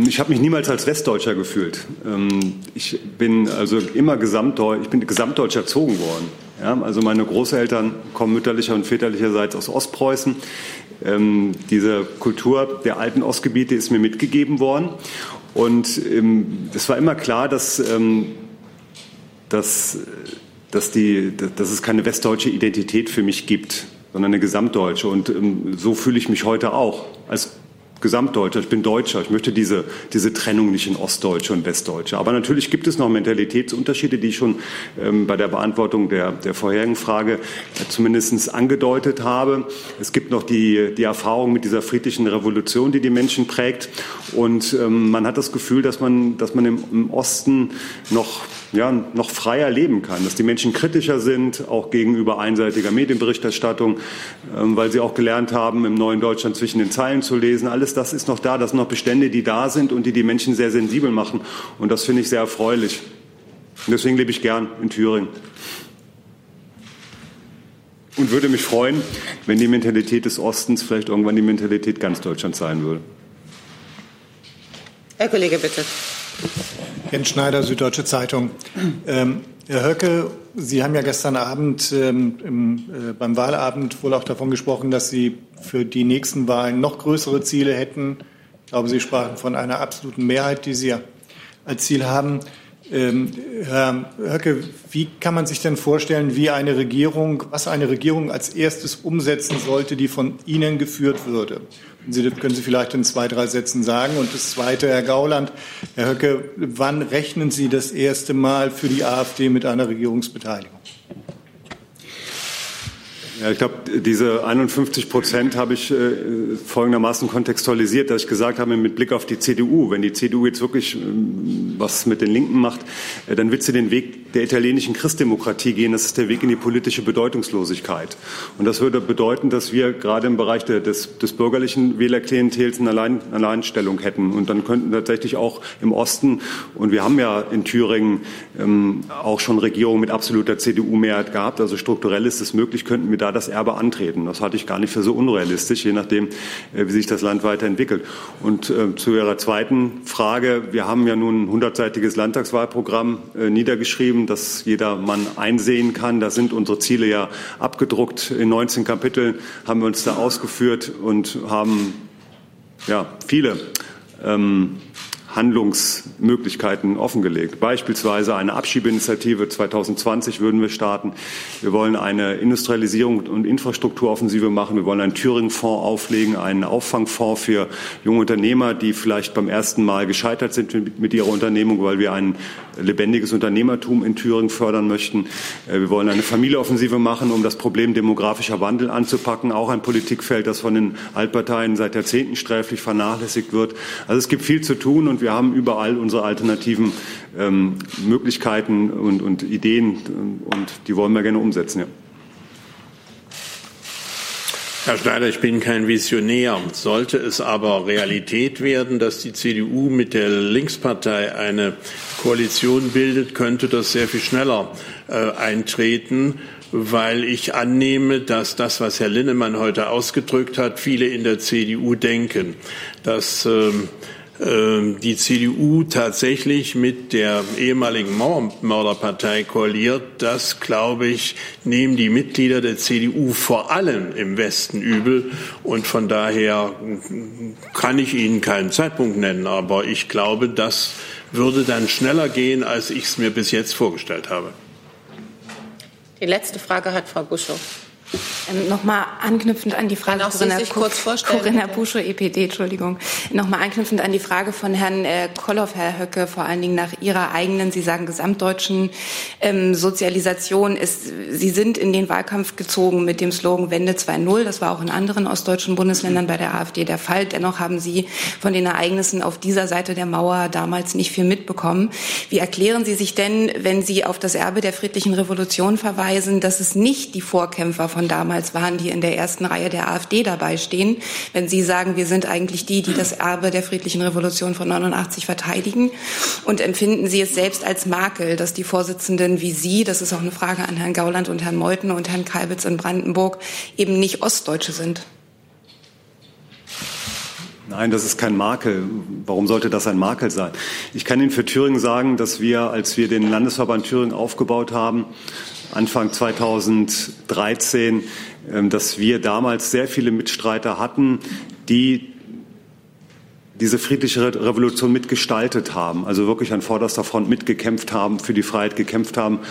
Ich habe mich niemals als Westdeutscher gefühlt. Ich bin also immer gesamtdeutsch erzogen worden. Ja, also meine Großeltern kommen mütterlicher und väterlicherseits aus Ostpreußen. Diese Kultur der alten Ostgebiete ist mir mitgegeben worden. Und es war immer klar, dass es keine westdeutsche Identität für mich gibt, sondern eine gesamtdeutsche. Und so fühle ich mich heute auch als Gesamtdeutscher, ich bin Deutscher, ich möchte diese Trennung nicht in Ostdeutsche und Westdeutsche. Aber natürlich gibt es noch Mentalitätsunterschiede, die ich schon bei der Beantwortung der vorherigen Frage zumindest angedeutet habe. Es gibt noch die Erfahrung mit dieser friedlichen Revolution, die die Menschen prägt. Und man hat das Gefühl, dass man im Osten noch freier leben kann, dass die Menschen kritischer sind, auch gegenüber einseitiger Medienberichterstattung, weil sie auch gelernt haben, im neuen Deutschland zwischen den Zeilen zu lesen. Alles das ist noch da, das sind noch Bestände, die da sind und die Menschen sehr sensibel machen. Und das finde ich sehr erfreulich. Und deswegen lebe ich gern in Thüringen. Und würde mich freuen, wenn die Mentalität des Ostens vielleicht irgendwann die Mentalität ganz Deutschlands sein würde. Herr Kollege, bitte. Jens Schneider, Süddeutsche Zeitung. Herr Höcke, Sie haben ja gestern Abend beim Wahlabend wohl auch davon gesprochen, dass Sie für die nächsten Wahlen noch größere Ziele hätten. Ich glaube, Sie sprachen von einer absoluten Mehrheit, die Sie als Ziel haben. Herr Höcke, wie kann man sich denn vorstellen, was eine Regierung als erstes umsetzen sollte, die von Ihnen geführt würde? Können Sie vielleicht in 2, 3 Sätzen sagen. Und das Zweite, Herr Gauland, Herr Höcke, wann rechnen Sie das erste Mal für die AfD mit einer Regierungsbeteiligung? Ja, ich glaube, diese 51% habe ich folgendermaßen kontextualisiert, dass ich gesagt habe, mit Blick auf die CDU, wenn die CDU jetzt wirklich was mit den Linken macht, dann wird sie den Weg der italienischen Christdemokratie gehen. Das ist der Weg in die politische Bedeutungslosigkeit. Und das würde bedeuten, dass wir gerade im Bereich des bürgerlichen Wählerklientels eine Alleinstellung hätten. Und dann könnten tatsächlich auch im Osten, und wir haben ja in Thüringen auch schon Regierungen mit absoluter CDU-Mehrheit gehabt, also strukturell ist es möglich, könnten wir da das Erbe antreten. Das halte ich gar nicht für so unrealistisch, je nachdem, wie sich das Land weiterentwickelt. Und zu Ihrer zweiten Frage. Wir haben ja nun ein 100-seitiges Landtagswahlprogramm niedergeschrieben, das jeder Mann einsehen kann. Da sind unsere Ziele ja abgedruckt. In 19 Kapiteln haben wir uns da ausgeführt und haben viele Handlungsmöglichkeiten offengelegt. Beispielsweise eine Abschiebeinitiative 2020 würden wir starten. Wir wollen eine Industrialisierung und Infrastrukturoffensive machen. Wir wollen einen Thüringen-Fonds auflegen, einen Auffangfonds für junge Unternehmer, die vielleicht beim ersten Mal gescheitert sind mit ihrer Unternehmung, weil wir ein lebendiges Unternehmertum in Thüringen fördern möchten. Wir wollen eine Familienoffensive machen, um das Problem demografischer Wandel anzupacken. Auch ein Politikfeld, das von den Altparteien seit Jahrzehnten sträflich vernachlässigt wird. Also es gibt viel zu tun und wir haben überall unsere alternativen Möglichkeiten und Ideen und die wollen wir gerne umsetzen. Ja. Herr Schneider, ich bin kein Visionär. Sollte es aber Realität werden, dass die CDU mit der Linkspartei eine Koalition bildet, könnte das sehr viel schneller eintreten, weil ich annehme, dass das, was Herr Linnemann heute ausgedrückt hat, viele in der CDU denken, dass die CDU tatsächlich mit der ehemaligen Mauermörderpartei koaliert. Das, glaube ich, nehmen die Mitglieder der CDU vor allem im Westen übel. Und von daher kann ich Ihnen keinen Zeitpunkt nennen. Aber ich glaube, das würde dann schneller gehen, als ich es mir bis jetzt vorgestellt habe. Die letzte Frage hat Frau Buschow. Nochmal anknüpfend an die Frage Corinna Buschow, EPD, Entschuldigung. Nochmal anknüpfend an die Frage von Herrn Kolloff, Herr Höcke, vor allen Dingen nach Ihrer eigenen, Sie sagen gesamtdeutschen Sozialisation. Sie sind in den Wahlkampf gezogen mit dem Slogan Wende 2.0. Das war auch in anderen ostdeutschen Bundesländern bei der AfD der Fall. Dennoch haben Sie von den Ereignissen auf dieser Seite der Mauer damals nicht viel mitbekommen. Wie erklären Sie sich denn, wenn Sie auf das Erbe der friedlichen Revolution verweisen, dass es nicht die Vorkämpfer von damals waren, die in der ersten Reihe der AfD dabei stehen, wenn Sie sagen, wir sind eigentlich die, die das Erbe der friedlichen Revolution von 89 verteidigen? Und empfinden Sie es selbst als Makel, dass die Vorsitzenden wie Sie, das ist auch eine Frage an Herrn Gauland und Herrn Meuthen und Herrn Kalbitz in Brandenburg, eben nicht Ostdeutsche sind? Nein, das ist kein Makel. Warum sollte das ein Makel sein? Ich kann Ihnen für Thüringen sagen, dass wir, als wir den Landesverband Thüringen aufgebaut haben, Anfang 2013, dass wir damals sehr viele Mitstreiter hatten, die diese friedliche Revolution mitgestaltet haben, also wirklich an vorderster Front mitgekämpft haben, für die Freiheit gekämpft haben,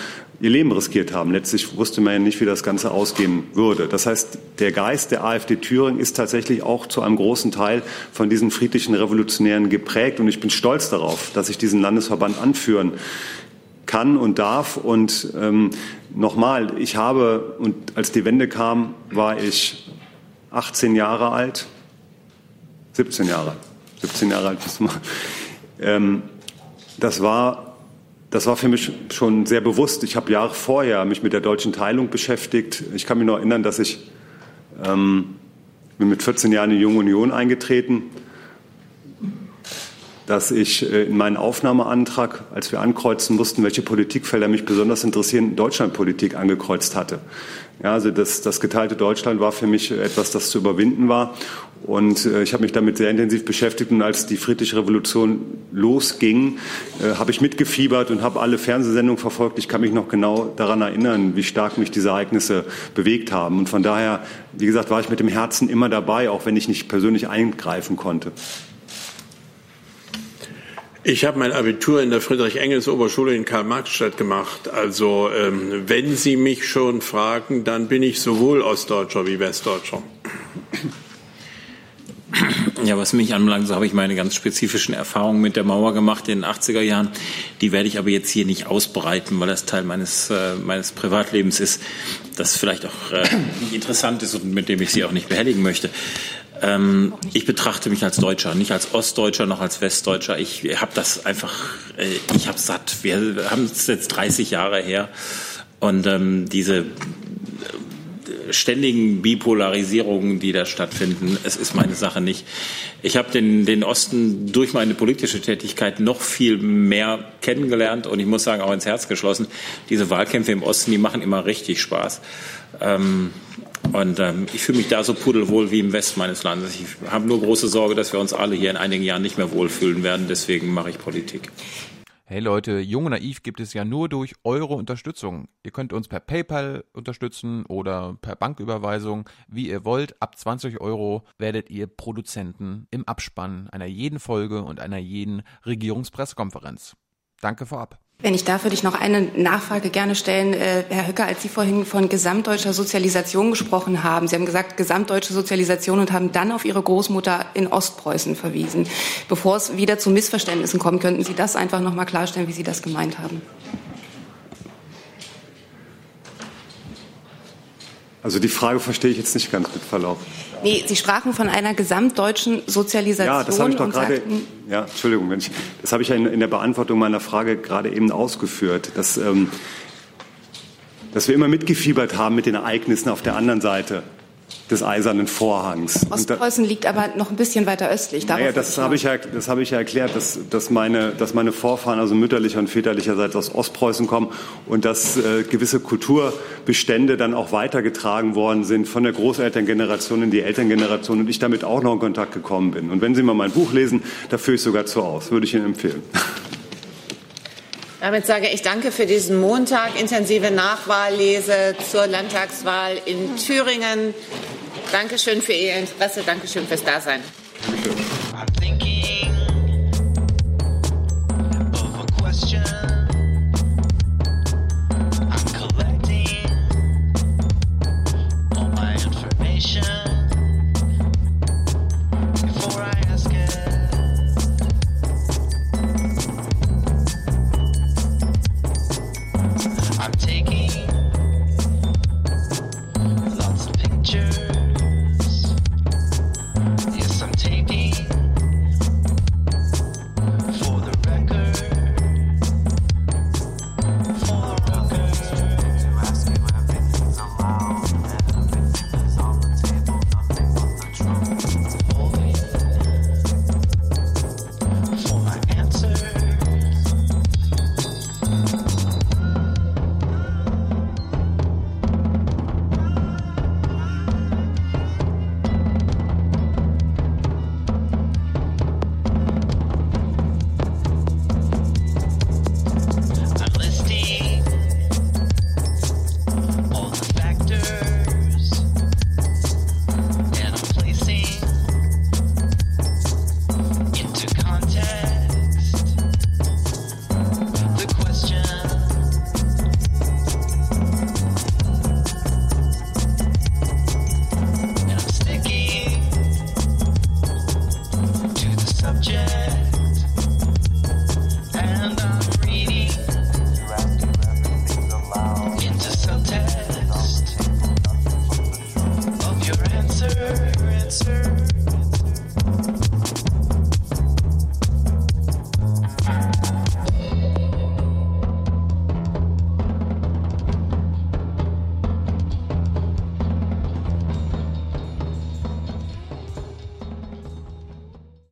ihr Leben riskiert haben. Letztlich wusste man ja nicht, wie das Ganze ausgehen würde. Das heißt, der Geist der AfD Thüringen ist tatsächlich auch zu einem großen Teil von diesen friedlichen Revolutionären geprägt. Und ich bin stolz darauf, dass ich diesen Landesverband anführen kann und darf. Und nochmal, als die Wende kam, war ich 18 Jahre alt, 17 Jahre alt. Das war für mich schon sehr bewusst. Ich habe Jahre vorher mich mit der deutschen Teilung beschäftigt. Ich kann mich noch erinnern, dass ich bin mit 14 Jahren in die Junge Union eingetreten, dass ich in meinen Aufnahmeantrag, als wir ankreuzen mussten, welche Politikfelder mich besonders interessieren, Deutschlandpolitik angekreuzt hatte. Ja, also das geteilte Deutschland war für mich etwas, das zu überwinden war. Und ich habe mich damit sehr intensiv beschäftigt. Und als die friedliche Revolution losging, habe ich mitgefiebert und habe alle Fernsehsendungen verfolgt. Ich kann mich noch genau daran erinnern, wie stark mich diese Ereignisse bewegt haben. Und von daher, wie gesagt, war ich mit dem Herzen immer dabei, auch wenn ich nicht persönlich eingreifen konnte. Ich habe mein Abitur in der Friedrich-Engels-Oberschule in Karl-Marx-Stadt gemacht. Also wenn Sie mich schon fragen, dann bin ich sowohl Ostdeutscher wie Westdeutscher. Ja, was mich anbelangt, so habe ich meine ganz spezifischen Erfahrungen mit der Mauer gemacht in den 80er Jahren. Die werde ich aber jetzt hier nicht ausbreiten, weil das Teil meines Privatlebens ist, das vielleicht auch nicht interessant ist und mit dem ich Sie auch nicht behelligen möchte. Ich betrachte mich als Deutscher, nicht als Ostdeutscher noch als Westdeutscher. Ich habe satt. Wir haben es jetzt 30 Jahre her und diese ständigen Bipolarisierungen, die da stattfinden, es ist meine Sache nicht. Ich habe den Osten durch meine politische Tätigkeit noch viel mehr kennengelernt und ich muss sagen, auch ins Herz geschlossen. Diese Wahlkämpfe im Osten, die machen immer richtig Spaß. Ich fühle mich da so pudelwohl wie im Westen meines Landes. Ich habe nur große Sorge, dass wir uns alle hier in einigen Jahren nicht mehr wohlfühlen werden. Deswegen mache ich Politik. hey Leute, Jung und Naiv gibt es ja nur durch eure Unterstützung. Ihr könnt uns per PayPal unterstützen oder per Banküberweisung, wie ihr wollt. Ab 20 Euro werdet ihr Produzenten im Abspann einer jeden Folge und einer jeden Regierungspressekonferenz. Danke vorab. Wenn ich darf, würde ich noch eine Nachfrage gerne stellen. Herr Höcke, als Sie vorhin von gesamtdeutscher Sozialisation gesprochen haben, Sie haben gesagt, gesamtdeutsche Sozialisation und haben dann auf Ihre Großmutter in Ostpreußen verwiesen. Bevor es wieder zu Missverständnissen kommt, könnten Sie das einfach noch mal klarstellen, wie Sie das gemeint haben? Also die Frage verstehe ich jetzt nicht ganz, mit Verlaub. Nee, Sie sprachen von einer gesamtdeutschen Sozialisation. Ja, das habe ich doch gerade. Ja, Entschuldigung, das habe ich ja in der Beantwortung meiner Frage gerade eben ausgeführt, dass wir immer mitgefiebert haben mit den Ereignissen auf der anderen Seite des Eisernen Vorhangs. Ostpreußen liegt aber noch ein bisschen weiter östlich. Naja, das habe ich ja erklärt, dass meine Vorfahren, also mütterlicher und väterlicherseits, aus Ostpreußen kommen und dass gewisse Kulturbestände dann auch weitergetragen worden sind von der Großelterngeneration in die Elterngeneration und ich damit auch noch in Kontakt gekommen bin. Und wenn Sie mal mein Buch lesen, da führe ich sogar zu aus, würde ich Ihnen empfehlen. Damit sage ich danke für diesen Montag. Intensive Nachwahllese zur Landtagswahl in Thüringen. Dankeschön für Ihr Interesse, dankeschön fürs Dasein. Dankeschön.